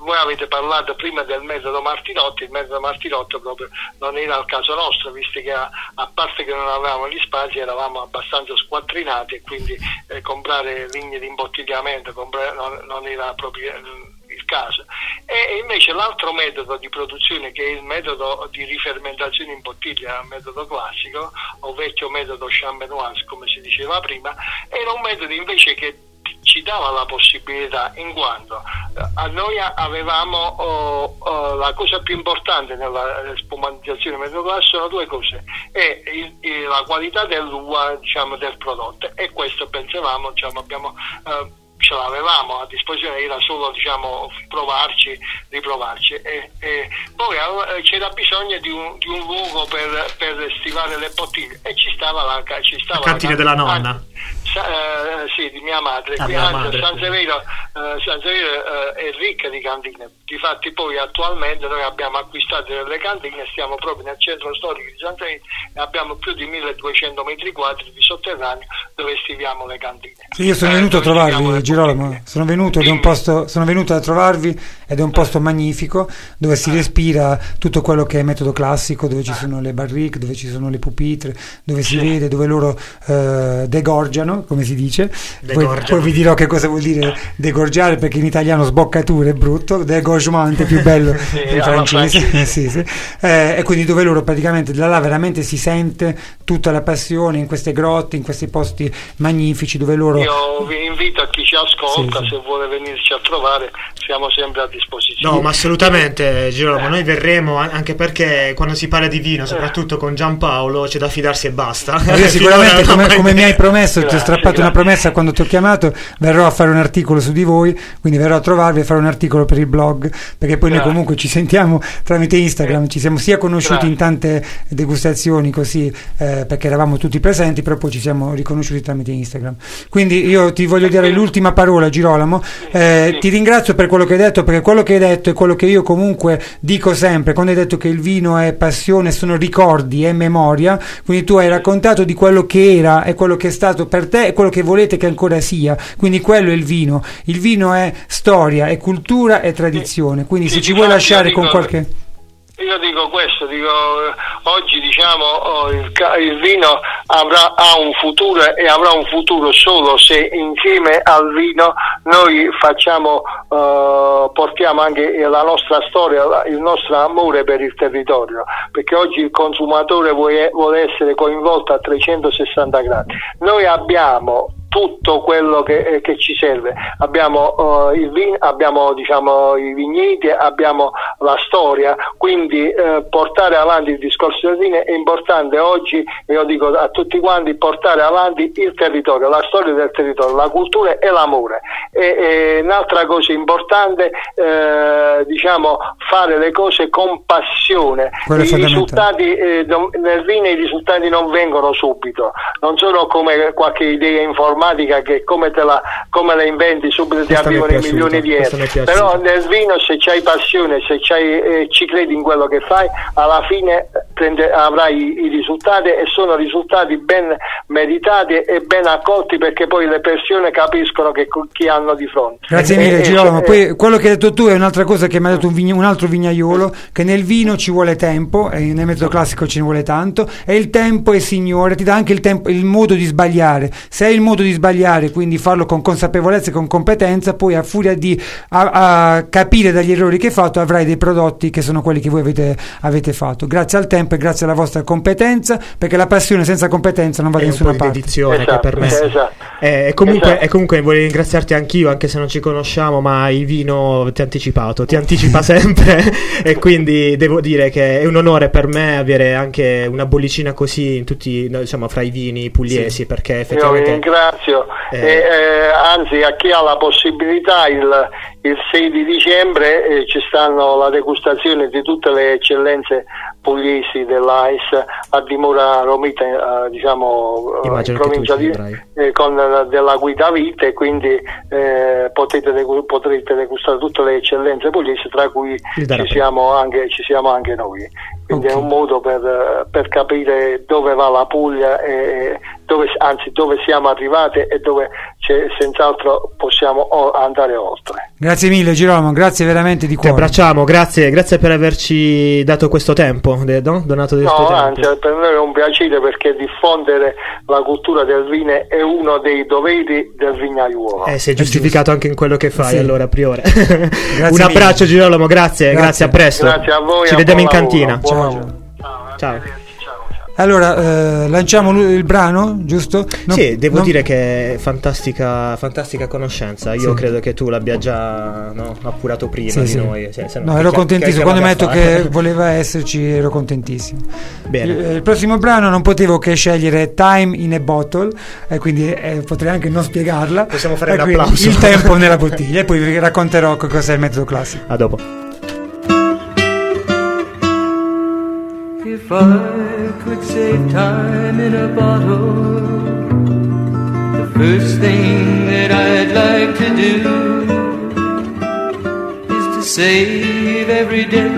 Voi avete parlato prima del metodo Martinotti. Il metodo Martinotti proprio non era al caso nostro, visto che a parte che non avevamo gli spazi, eravamo abbastanza squattrinati, e quindi comprare vigne di imbottigliamento non era proprio il caso. E invece l'altro metodo di produzione, che è il metodo di rifermentazione in bottiglia, il metodo classico o vecchio metodo champenoise, come si diceva prima, era un metodo invece che ci dava la possibilità, in quanto a noi avevamo la cosa più importante nella spumantizzazione metodo classico sono due cose: è la qualità dell'uva, diciamo, del prodotto, e questo pensavamo, diciamo, abbiamo ce l'avevamo a disposizione, era solo, diciamo, provarci, riprovarci, e poi c'era bisogno di un luogo per stivare le bottiglie, e ci stava la cantina della nonna, sì, di mia madre. Qui San Severo è ricca di cantine. Difatti poi attualmente noi abbiamo acquistato delle cantine, stiamo proprio nel centro storico di San Severo e abbiamo più di 1200 metri quadri di sotterraneo dove stiviamo le cantine. Sì, io sono venuto a trovarvi, Girolamo, sono venuto a trovarvi, ed è un posto magnifico dove si respira tutto quello che è metodo classico, dove ci sono le barrique, dove ci sono le pupitre, dove si vede, dove loro degorgiano, come si dice. Poi vi dirò che cosa vuol dire degorgiare, perché in italiano sboccatura è brutto, degorgement è più bello in francese. Sì. E quindi dove loro praticamente da là veramente si sente tutta la passione, in queste grotte, in questi posti magnifici dove loro... Io vi invito, a chi ci ascolta, se vuole venirci a trovare, siamo sempre a disposizione. No, ma assolutamente, Girolamo, noi verremo, anche perché quando si parla di vino, soprattutto con Giampaolo, c'è da fidarsi e basta. Io sicuramente, come mi hai promesso, ti ho strappato una promessa quando ti ho chiamato, verrò a fare un articolo su di voi, quindi verrò a trovarvi e fare un articolo per il blog, perché poi noi comunque ci sentiamo tramite Instagram, ci siamo sia conosciuti in tante degustazioni così, perché eravamo tutti presenti, però poi ci siamo riconosciuti tramite Instagram. Quindi io ti voglio dire l'ultima parola, Girolamo, ti ringrazio per quello che hai detto, perché quello che hai detto è quello che io comunque dico sempre, quando hai detto che il vino è passione, sono ricordi, è memoria, quindi tu hai raccontato di quello che era e quello che è stato per te e quello che volete che ancora sia, quindi quello è il vino. Il vino è storia, è cultura, è tradizione, quindi se ci vuoi lasciare con qualche... Io dico questo, oggi, diciamo, il vino ha un futuro, e avrà un futuro solo se insieme al vino noi portiamo anche la nostra storia, il nostro amore per il territorio, perché oggi il consumatore vuole essere coinvolto a 360 gradi. Noi abbiamo tutto quello che ci serve, abbiamo il vino, abbiamo, diciamo, i vigneti, abbiamo la storia, quindi portare avanti il discorso del vino è importante oggi, e io dico a tutti quanti, portare avanti il territorio, la storia del territorio, la cultura e l'amore. E un'altra cosa importante, diciamo, fare le cose con passione. I risultati nel vino, i risultati non vengono subito, non sono come qualche idea informatica che come la inventi subito ti arrivano i milioni di euro. Però nel vino, se c'hai passione, se ci credi in quello che fai, alla fine avrai i risultati, e sono risultati ben meritati e ben accolti, perché poi le persone capiscono che chi hanno di fronte. Grazie mille, Girolamo. Poi quello che hai detto tu è un'altra cosa che mi ha detto un altro vignaiolo, che nel vino ci vuole tempo, e nel metodo classico ci vuole tanto, e il tempo è signore, ti dà anche il tempo, il modo di sbagliare. Se hai il modo di sbagliare, quindi farlo con consapevolezza e con competenza, poi a furia di capire dagli errori che hai fatto, avrai dei prodotti che sono quelli che voi avete fatto, grazie al tempo e grazie alla vostra competenza, perché la passione senza competenza non va da nessuna parte. E comunque voglio ringraziarti anch'io, anche se non ci conosciamo, ma il vino ti anticipa sempre e quindi devo dire che è un onore per me avere anche una bollicina così in tutti, diciamo, fra i vini pugliesi, perché effettivamente... Ringrazio, anzi, a chi ha la possibilità, il 6 di dicembre ci stanno la degustazione di tutte le eccellenze pugliesi dell'AIS a Dimora Romita, diciamo, in provincia di con della Guidavite, quindi potrete degustare tutte le eccellenze pugliesi, tra cui ci siamo anche noi. Quindi è un modo per capire dove va la Puglia, e dove siamo arrivati e dove senz'altro possiamo andare oltre. Grazie mille Girolamo, grazie veramente di cuore. Ti abbracciamo, grazie per averci dato questo tempo, donato questo tempo. Anzi, per noi è un piacere, perché diffondere la cultura del vino è uno dei doveri del vignaiuolo. Si è giustificato anche in quello che fai, sì. Allora Priore. Un abbraccio mille. Girolamo, grazie, a presto. Grazie a voi. Ci vediamo in cantina. Ciao. Allora, lanciamo il brano, giusto? Dire che è fantastica conoscenza. Io credo che tu l'abbia già appurato prima noi. Ero contentissimo. Quando mi ha detto che voleva esserci, ero contentissimo. Bene. Il prossimo brano non potevo che scegliere Time in a Bottle, quindi potrei anche non spiegarla. Possiamo fare un applauso. Il tempo nella bottiglia, e poi vi racconterò cos'è il metodo classico. A dopo. If I could save time in a bottle, the first thing that I'd like to do is to save every day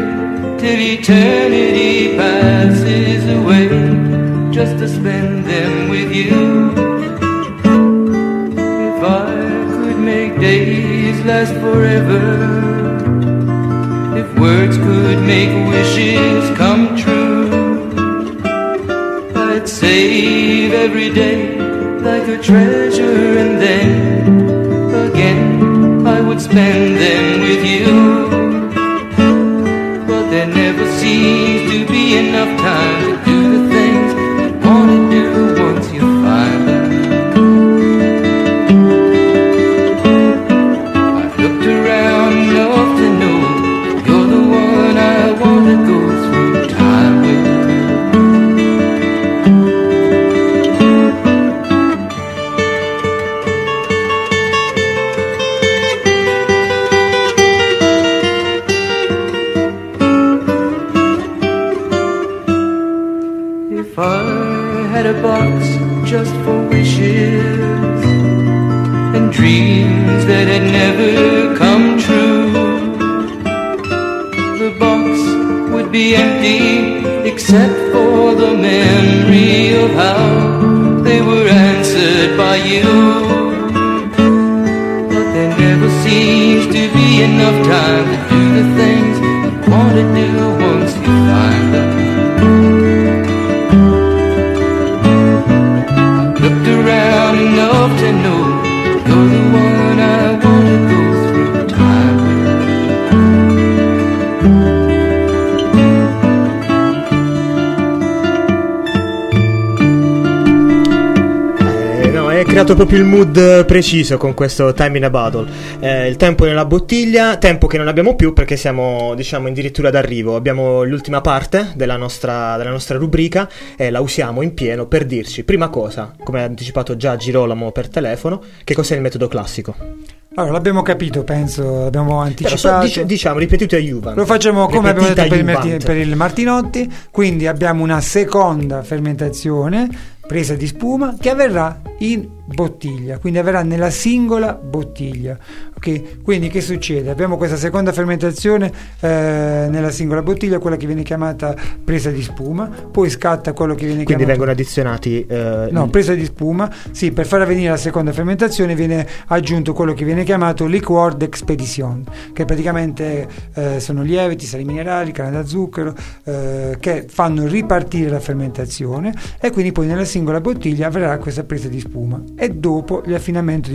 till eternity passes away, just to spend them with you. If I could make days last forever, if words could make wishes come true, I'd save every day like a treasure, and then again I would spend them with you. But there never seems to be enough time to do the things you want to do once you find them. I've looked around enough to know I want to go through time with you. If I had a box just for wishes and dreams that had never come true, be empty except for the memory of how they were answered by you. But there never seems to be enough time to do the things you want to do once you find them. I've looked around enough to know you're the one I want to go. Creato proprio il mood preciso con questo Time in a Bottle, il tempo nella bottiglia, tempo che non abbiamo più perché siamo addirittura d'arrivo. Abbiamo l'ultima parte della nostra rubrica e la usiamo in pieno per dirci, prima cosa, come ha anticipato già Girolamo per telefono, che cos'è il metodo classico. Allora, l'abbiamo capito, penso, l'abbiamo anticipato. Ripetuto a Juve. Lo facciamo come abbiamo detto per il Martinotti, quindi abbiamo una seconda fermentazione, presa di spuma, che avverrà in bottiglia, quindi avverrà nella singola bottiglia. Ok, quindi che succede? Abbiamo questa seconda fermentazione nella singola bottiglia, quella che viene chiamata presa di spuma, poi scatta quello che viene quindi chiamato... Quindi vengono addizionati... presa di spuma, sì, per far avvenire la seconda fermentazione viene aggiunto quello che viene chiamato liqueur d'expédition, che praticamente sono lieviti, sali minerali, canna da zucchero, che fanno ripartire la fermentazione, e quindi poi nella singola bottiglia avverrà questa presa di spuma, e dopo l'affinamento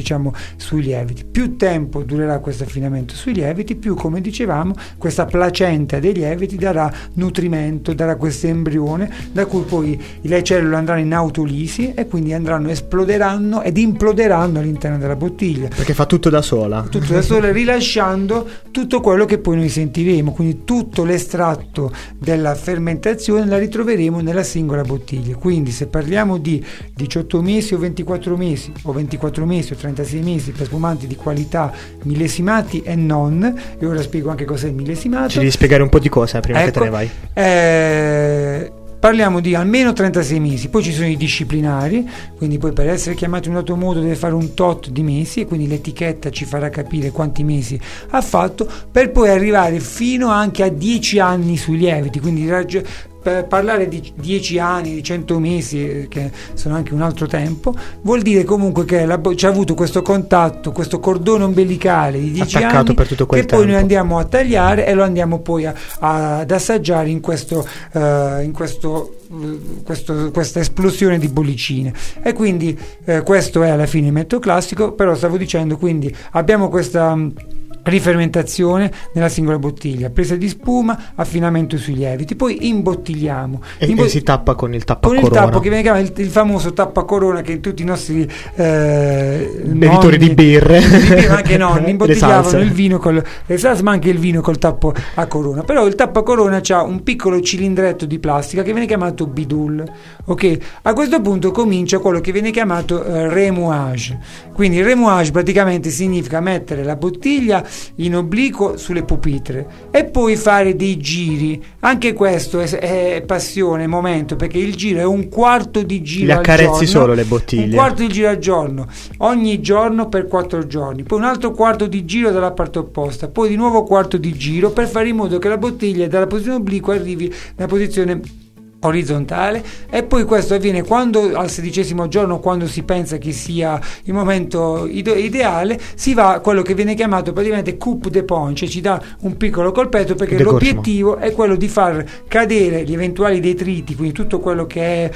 sui lieviti. Più tempo durerà questo affinamento sui lieviti, più, come dicevamo, questa placenta dei lieviti darà nutrimento, darà questo embrione da cui poi le cellule andranno in autolisi e quindi esploderanno ed imploderanno all'interno della bottiglia, perché fa tutto da sola rilasciando tutto quello che poi noi sentiremo, quindi tutto l'estratto della fermentazione la ritroveremo nella singola bottiglia. Quindi se parliamo di 18 mesi o 24 mesi o 24 mesi o 36 mesi per spumanti di qualità, millesimati e non, e ora spiego anche cos'è il millesimato. Ci devi spiegare un po' di cosa prima, ecco, che te ne vai. Parliamo di almeno 36 mesi, poi ci sono i disciplinari, quindi poi per essere chiamato in un dato modo deve fare un tot di mesi, e quindi l'etichetta ci farà capire quanti mesi ha fatto, per poi arrivare fino anche a 10 anni sui lieviti, quindi per parlare di 10 anni, di 100 mesi, che sono anche un altro tempo, vuol dire comunque che c'è avuto questo contatto, questo cordone ombelicale di 10 anni per tutto quel che tempo. Poi noi andiamo a tagliare e lo andiamo poi ad assaggiare in questa esplosione di bollicine. E quindi questo è alla fine il metodo classico, però stavo dicendo, quindi abbiamo questa rifermentazione nella singola bottiglia, presa di spuma, affinamento sui lieviti, poi imbottigliamo e si tappa con il tappacorona, con il tappo che viene chiamato il famoso tappacorona, che tutti i nostri bevitori di birre, anche nonni, imbottigliavano il vino con le salse, ma anche il vino col tappo a corona. Però il tappacorona c'ha un piccolo cilindretto di plastica che viene chiamato bidul, ok? A questo punto comincia quello che viene chiamato remouage. Quindi il remouage praticamente significa mettere la bottiglia in obliquo sulle pupitre e poi fare dei giri. Anche questo è passione, momento, perché il giro è un quarto di giro le al giorno. Le accarezzi solo le bottiglie. Un quarto di giro al giorno, ogni giorno per 4 giorni, poi un altro quarto di giro dalla parte opposta, poi di nuovo quarto di giro, per fare in modo che la bottiglia dalla posizione obliqua arrivi nella posizione orizzontale. E poi questo avviene quando al 16° giorno, quando si pensa che sia il momento ideale, si va a quello che viene chiamato praticamente coupe de ponche, cioè ci dà un piccolo colpetto, perché l'obiettivo è quello di far cadere gli eventuali detriti, quindi tutto quello che è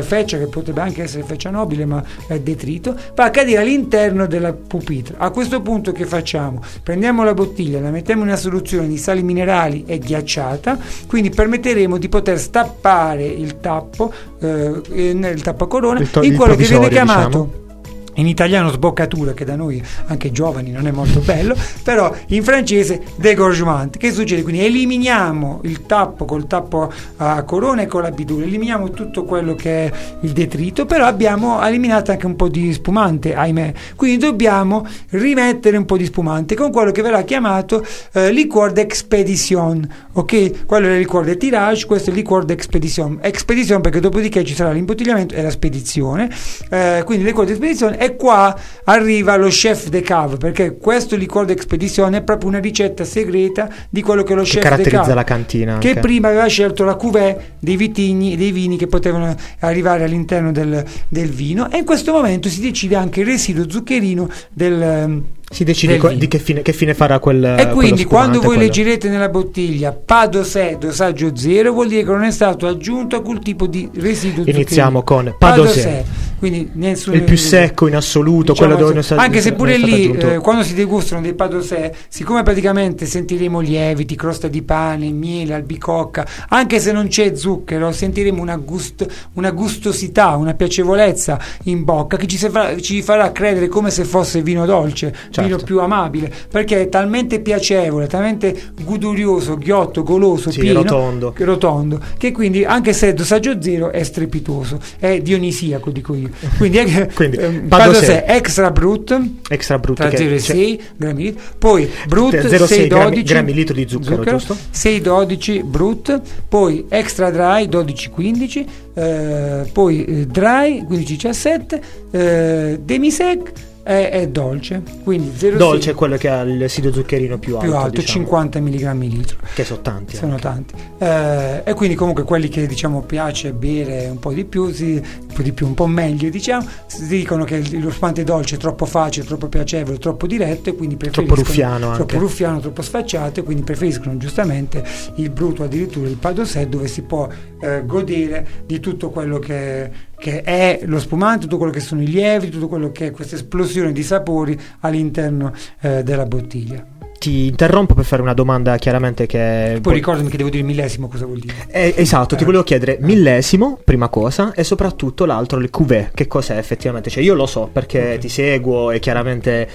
feccia, che potrebbe anche essere feccia nobile ma è detrito, va a cadere all'interno della pupitra. A questo punto che facciamo? Prendiamo la bottiglia, la mettiamo in una soluzione di sali minerali e ghiacciata, quindi permetteremo di poter stappare il tappo, nel tappacorona, in quello che viene chiamato, diciamo, in italiano sboccatura, che da noi anche giovani non è molto bello, però in francese dégorgement. Che succede? Quindi eliminiamo il tappo col tappo a corona e con la bidule, eliminiamo tutto quello che è il detrito, però abbiamo eliminato anche un po' di spumante, ahimè, quindi dobbiamo rimettere un po' di spumante con quello che verrà chiamato liqueur d'expédition, ok? Quello è il liqueur de tirage, questo è il liqueur d'expédition, expedition perché dopodiché ci sarà l'imbottigliamento e la spedizione, quindi liqueur d'expédition. E qua arriva lo chef de cave, perché questo liqueur d'expedizione è proprio una ricetta segreta di quello che lo chef de cave, che caratterizza la cantina, che prima aveva scelto la cuvée dei vitigni, dei vini che potevano arrivare all'interno del vino, e in questo momento si decide anche il residuo zuccherino del si decide di che fine farà quel. E quindi quando voi leggerete nella bottiglia Padosè dosaggio 0, vuol dire che non è stato aggiunto alcun tipo di residuo. Iniziamo con Padosè, quindi nessun, il più secco in assoluto, diciamo, quello dove anche se pure lì quando si degustano dei Padosè, siccome praticamente sentiremo lieviti, crosta di pane, miele, albicocca, anche se non c'è zucchero, sentiremo una gustosità, una piacevolezza in bocca che ci farà credere come se fosse vino dolce, cioè più amabile, perché è talmente piacevole, talmente godurioso, ghiotto, goloso, sì, pieno, rotondo, che quindi anche se dosaggio 0 è strepitoso, è dionisiaco, dico io. Quindi Padosè extra brut, tra 0 e 6 grammi, poi brut 6,12 grammi litro di zucchero, 6,12 brut, poi extra dry 12,15, poi dry 15,17, demisec è dolce, quindi 0,6. Dolce è quello che ha il residuo zuccherino più alto, diciamo. 50 mg litro, che sono tanti. E quindi comunque quelli che, diciamo, piace bere un po' di più, un po' meglio, diciamo, si dicono che lo spumante dolce è troppo facile, troppo piacevole, troppo diretto, e quindi preferiscono troppo ruffiano, troppo sfacciato, e quindi preferiscono giustamente il brutto, addirittura il Padosè, dove si può godere di tutto quello che è lo spumante, tutto quello che sono i lieviti, tutto quello che è questa esplosione di sapori all'interno della bottiglia. Ti interrompo per fare una domanda, chiaramente, che poi ricordami che devo dire millesimo, cosa vuol dire. Esatto, ti volevo chiedere millesimo, prima cosa, e soprattutto l'altro, le cuvée, che cos'è effettivamente? Cioè, io lo so perché ti seguo e chiaramente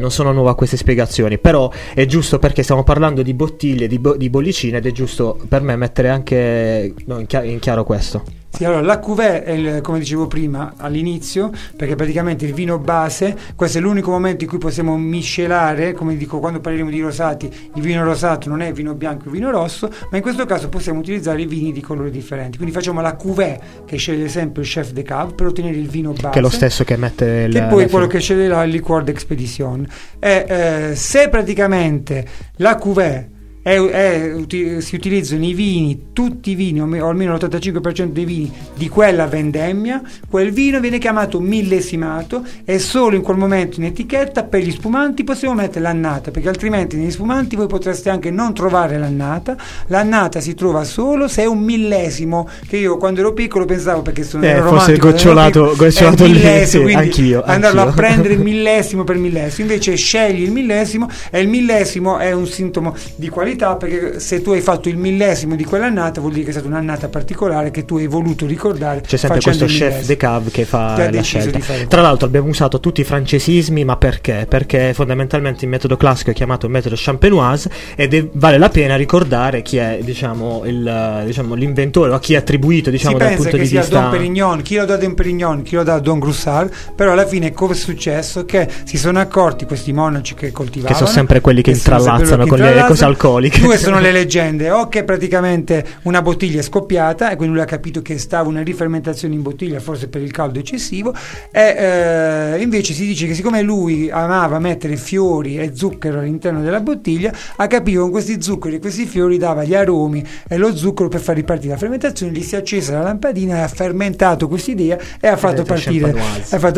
non sono nuovo a queste spiegazioni, però è giusto perché stiamo parlando di bottiglie, di bollicine, ed è giusto per me mettere anche in chiaro questo. Sì, allora la cuvée è come dicevo prima all'inizio, perché praticamente il vino base, questo è l'unico momento in cui possiamo miscelare, come dico quando parliamo di rosati, il vino rosato non è il vino bianco e il vino rosso, ma in questo caso possiamo utilizzare i vini di colori differenti, quindi facciamo la cuvée che sceglie sempre il chef de cave per ottenere il vino base, che è lo stesso che mette che poi quello che sceglierà il liqueur d'expédition. Se praticamente la cuvée si utilizzano i vini, tutti i vini, o almeno l'85% dei vini di quella vendemmia. Quel vino viene chiamato millesimato e solo in quel momento in etichetta per gli spumanti possiamo mettere l'annata, perché altrimenti negli spumanti voi potreste anche non trovare l'annata. L'annata si trova solo se è un millesimo, che io quando ero piccolo pensavo, perché sono romantico, fosse gocciolato il millesimo, anch'io andarlo a prendere millesimo per millesimo. Invece scegli il millesimo, e il millesimo è un sintomo di qualità, perché se tu hai fatto il millesimo di quell'annata vuol dire che è stata un'annata particolare che tu hai voluto ricordare. C'è sempre questo chef de cave che fa la scelta. Tra l'altro abbiamo usato tutti i francesismi, ma perché? Perché fondamentalmente il metodo classico è chiamato metodo champenoise ed vale la pena ricordare chi è, diciamo, l'inventore, o a chi è attribuito, diciamo, dal punto di vista. Si pensa che sia Dom Pérignon, chi lo dà Dom Pérignon, chi lo dà Don Groussard, però alla fine cosa è successo? Che si sono accorti questi monaci che coltivavano, che sono sempre quelli che intrallazzano con le cose alcoliche. Due sono le leggende, o che praticamente una bottiglia è scoppiata e quindi lui ha capito che stava una rifermentazione in bottiglia, forse per il caldo eccessivo, e invece si dice che siccome lui amava mettere fiori e zucchero all'interno della bottiglia, ha capito che con questi zuccheri e questi fiori dava gli aromi e lo zucchero per far ripartire la fermentazione. Gli si è accesa la lampadina e ha fermentato questa idea e ha fatto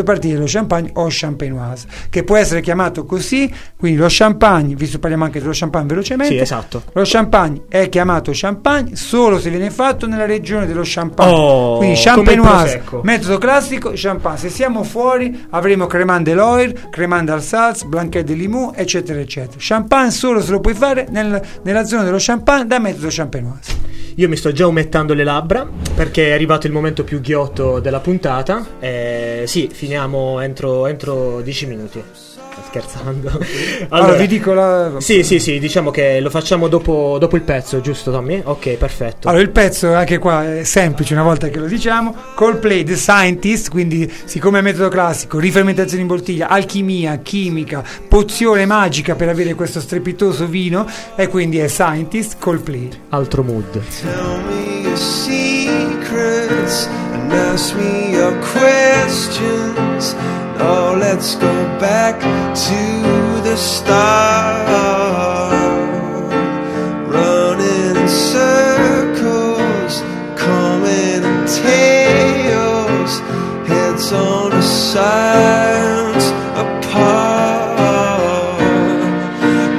partire lo champagne o champenoise, che può essere chiamato così. Quindi lo champagne, visto parliamo anche dello champagne velocemente, sì, esatto. Lo champagne è chiamato champagne solo se viene fatto nella regione dello champagne. Quindi champenoise, metodo classico, champagne. Se siamo fuori avremo Cremant de Loire, Cremant d'Alsace, Blanquet de Limoux, eccetera eccetera. Champagne solo se lo puoi fare nella zona dello champagne da metodo champenoise. Io mi sto già umettando le labbra perché è arrivato il momento più ghiotto della puntata. Sì, finiamo entro 10 minuti. Scherzando. Allora vi dico la... Sì, diciamo che lo facciamo dopo il pezzo, giusto Tommy? Ok, perfetto. Allora il pezzo anche qua è semplice, una volta che lo diciamo. Coldplay, The Scientist. Quindi siccome è metodo classico, rifermentazione in bottiglia, alchimia, chimica, pozione magica per avere questo strepitoso vino, e quindi è Scientist, Coldplay. Altro mood. Tell me your secrets and ask me your questions. Oh, let's go back to the start. Running in circles, coming in tails, heads on the sides apart.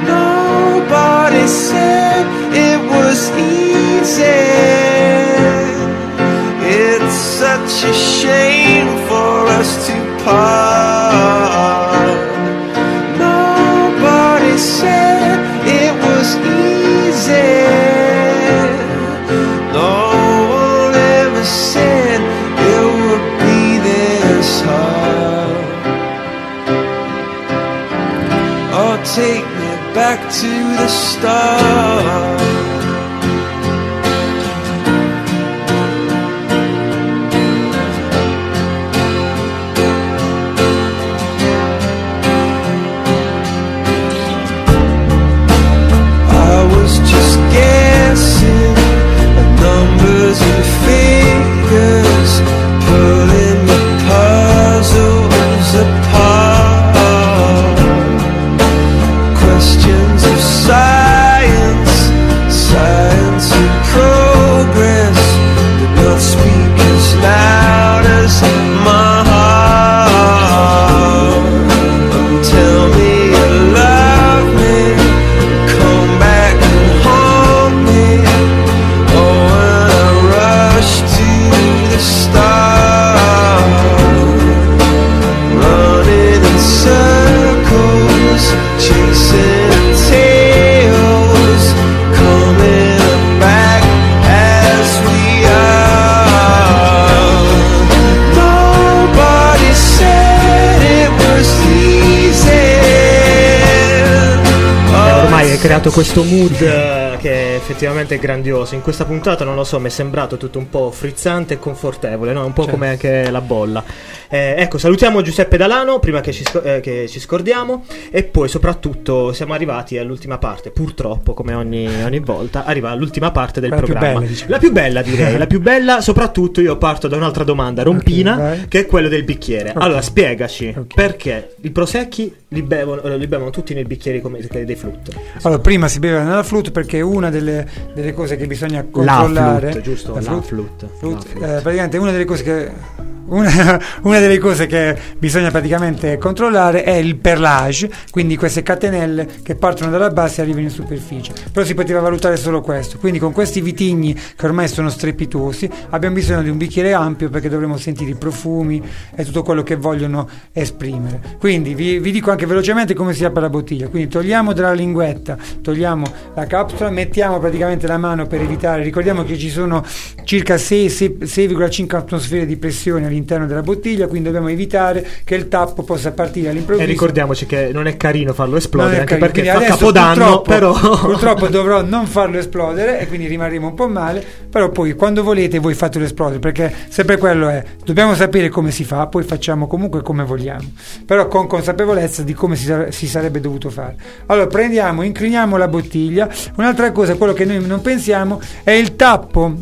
Nobody said it was easy. It's such a shame for us to part. Nobody said it was easy. No one ever said it would be this hard. Oh, take me back to the start. Creato questo mood che effettivamente è grandioso. In questa puntata, non lo so, mi è sembrato tutto un po' frizzante e confortevole, no? Un po' certo. Come anche la bolla. Ecco, salutiamo Giuseppe D'Alano prima che ci scordiamo, e poi soprattutto siamo arrivati all'ultima parte. Purtroppo, come ogni volta, arriva l'ultima parte del programma. Più bella, diciamo. La più bella, direi. La più bella, soprattutto io parto da un'altra domanda rompina, okay, che è quella del bicchiere. Okay. Allora, spiegaci perché il Prosecchi li bevono tutti nei bicchieri come dei flute. Allora, prima si beveva nella flute perché una delle cose che bisogna controllare la flute, giusto? La flute. Praticamente una delle cose che bisogna praticamente controllare è il perlage, quindi queste catenelle che partono dalla base e arrivano in superficie. Però si poteva valutare solo questo, quindi con questi vitigni che ormai sono strepitosi abbiamo bisogno di un bicchiere ampio perché dovremo sentire i profumi e tutto quello che vogliono esprimere. Quindi vi dico anche velocemente come si apre la bottiglia. Quindi togliamo dalla linguetta, togliamo la capsula, mettiamo praticamente la mano per evitare, ricordiamo che ci sono circa 6,5 atmosfere di pressione all'interno della bottiglia, quindi dobbiamo evitare che il tappo possa partire all'improvviso. E ricordiamoci che non è carino farlo esplodere, anche perché fa capodanno, purtroppo dovrò non farlo esplodere e quindi rimarremo un po' male, però poi quando volete voi fatelo esplodere, perché sempre quello è, dobbiamo sapere come si fa, poi facciamo comunque come vogliamo, però con consapevolezza di come si sarebbe dovuto fare. Allora prendiamo, incliniamo la bottiglia. Un'altra cosa, quello che noi non pensiamo è il tappo,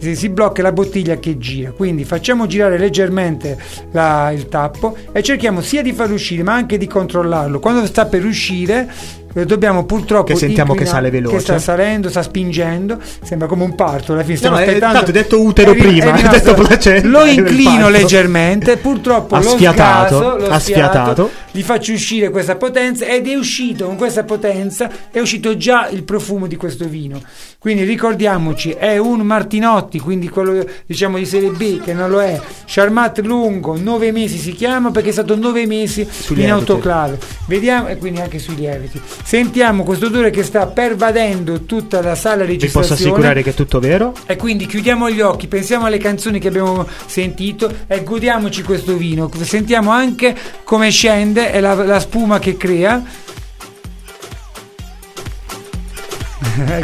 si blocca la bottiglia che gira, quindi facciamo girare leggermente il tappo e cerchiamo sia di farlo uscire ma anche di controllarlo. Quando sta per uscire dobbiamo purtroppo che sentiamo che sale veloce, che sta salendo, sta spingendo, sembra come un parto, alla fine stiamo aspettando. Tanto detto utero prima, è detto placenta, lo inclino leggermente, purtroppo ha sfiatato, gli faccio uscire questa potenza ed è uscito con questa potenza, è uscito già il profumo di questo vino. Quindi ricordiamoci, è un Martinotti, quindi quello diciamo di serie B, che non lo è. Charmat lungo, 9 mesi si chiama perché è stato 9 mesi in autoclave. Vediamo, e quindi anche sui lieviti. Sentiamo questo odore che sta pervadendo tutta la sala registrazione. Vi posso assicurare che è tutto vero. E quindi chiudiamo gli occhi, pensiamo alle canzoni che abbiamo sentito e godiamoci questo vino. Sentiamo anche come scende e la spuma che crea.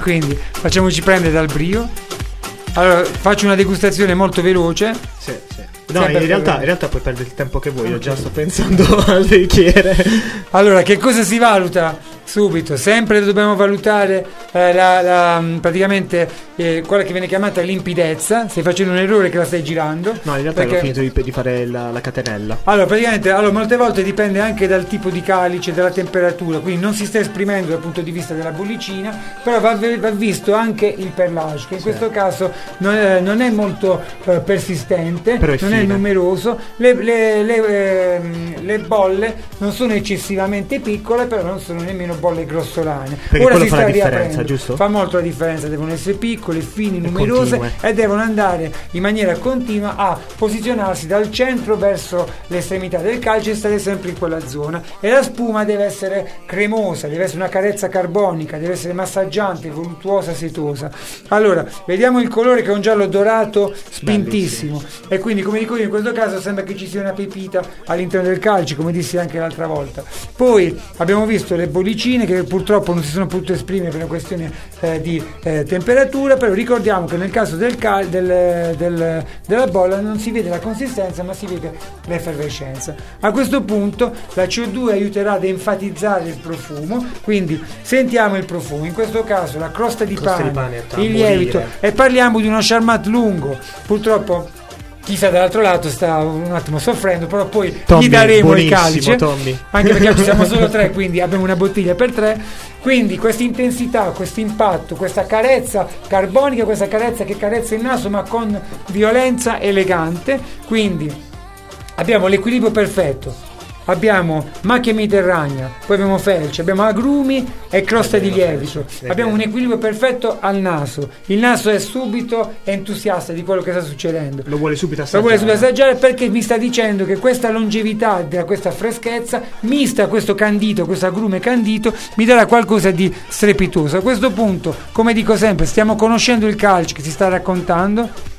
Quindi facciamoci prendere dal brio. Allora faccio una degustazione molto veloce. Sì. No, in realtà puoi perdere il tempo che vuoi, io già sto pensando al bicchiere. Allora, che cosa si valuta subito? Sempre dobbiamo valutare praticamente quella che viene chiamata limpidezza. Stai facendo un errore che la stai girando. No, in realtà perché... ho finito di fare la catenella. Allora, praticamente, molte volte dipende anche dal tipo di calice, dalla temperatura, quindi non si sta esprimendo dal punto di vista della bollicina, però va visto anche il perlage, che in questo caso non è molto persistente, però non è numeroso, le bolle non sono eccessivamente piccole, però non sono nemmeno bolle grossolane. Perché ora si sta riaprendo, giusto? Fa molto la differenza, devono essere piccole, fini, numerose continue. E devono andare in maniera continua a posizionarsi dal centro verso l'estremità del calce e stare sempre in quella zona, e la spuma deve essere cremosa, deve essere una carezza carbonica, deve essere massaggiante, voluttuosa, setosa. Allora vediamo il colore, che è un giallo dorato spintissimo. Bellissimo. E quindi, come dico io, in questo caso sembra che ci sia una pepita all'interno del calce, come dissi anche l'altra volta. Poi abbiamo visto le bollicine che purtroppo non si sono potute esprimere per una questione di temperatura, però ricordiamo che nel caso della bolla non si vede la consistenza ma si vede l'effervescenza. A questo punto la CO2 aiuterà ad enfatizzare il profumo, quindi sentiamo il profumo, in questo caso la crosta di pane, il lievito, e parliamo di uno Charmat lungo. Purtroppo chissà, dall'altro lato sta un attimo soffrendo, però poi Tommy, gli daremo il calice, Tommy. Anche perché ci siamo solo 3, quindi abbiamo una bottiglia per 3. Quindi questa intensità, questo impatto, questa carezza carbonica, questa carezza che carezza il naso ma con violenza elegante, quindi abbiamo l'equilibrio perfetto. Abbiamo macchia mediterranea, poi abbiamo felce, abbiamo agrumi e crosta di lievito. Abbiamo un equilibrio perfetto al naso. Il naso è subito entusiasta di quello che sta succedendo. Lo vuole subito assaggiare perché mi sta dicendo che questa longevità, questa freschezza, mista a questo candito, questo agrume candito, mi darà qualcosa di strepitoso. A questo punto, come dico sempre, stiamo conoscendo il calce che si sta raccontando.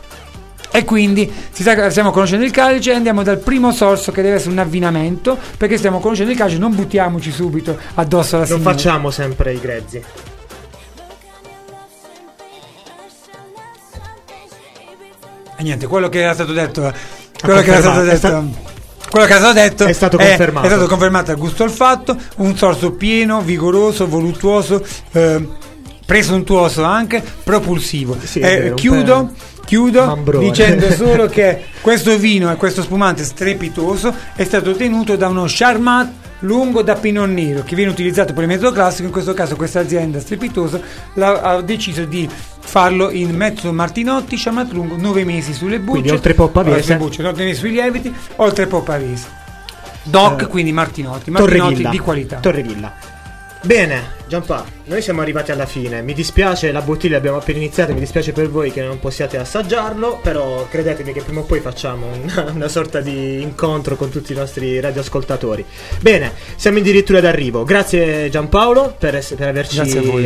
E quindi stiamo conoscendo il calce e andiamo dal primo sorso, che deve essere un avvinamento, perché stiamo conoscendo il calce, non buttiamoci subito addosso alla signora. Non facciamo sempre i grezzi. E niente, quello che era stato detto è stato confermato. È stato confermato al gusto olfatto, un sorso pieno, vigoroso, voluttuoso, presuntuoso anche, propulsivo. Sì, Chiudo dicendo solo che questo vino e questo spumante strepitoso è stato ottenuto da uno Charmat lungo da Pinot Nero, che viene utilizzato per il metodo classico. In questo caso questa azienda strepitosa ha deciso di farlo in mezzo Martinotti, Charmat lungo, 9 mesi sulle bucce, quindi Oltrepò Pavese, 9 mesi sui lieviti, Oltrepò Pavese Doc, quindi Martinotti di qualità, Torrevilla. Bene, Giampaolo, noi siamo arrivati alla fine. Mi dispiace, la bottiglia abbiamo appena iniziato, mi dispiace per voi che non possiate assaggiarlo, però credetemi che prima o poi facciamo una sorta di incontro con tutti i nostri radioascoltatori. Bene, siamo addirittura d'arrivo. Grazie Giampaolo per averci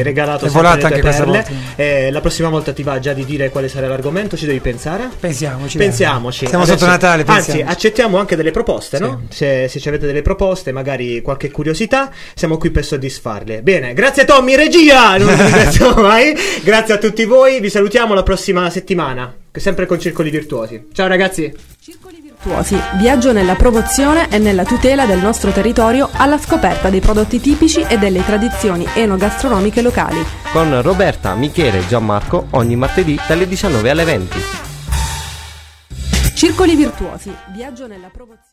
regalato le tue perle. La prossima volta ti va già di dire quale sarà l'argomento? Ci devi pensare? Pensiamoci. Siamo adesso, sotto Natale, pensiamoci. Anzi, accettiamo anche delle proposte, sì. No? Se ci avete delle proposte, magari qualche curiosità, siamo qui per soddisfare. Bene, grazie Tommy, regia, non vi ringrazio mai. Grazie a tutti voi, vi salutiamo la prossima settimana, sempre con Circoli Virtuosi. Ciao ragazzi. Circoli Virtuosi, viaggio nella promozione e nella tutela del nostro territorio alla scoperta dei prodotti tipici e delle tradizioni enogastronomiche locali. Con Roberta, Michele, Gianmarco, ogni martedì dalle 19 alle 20. Circoli Virtuosi, viaggio nella promozione.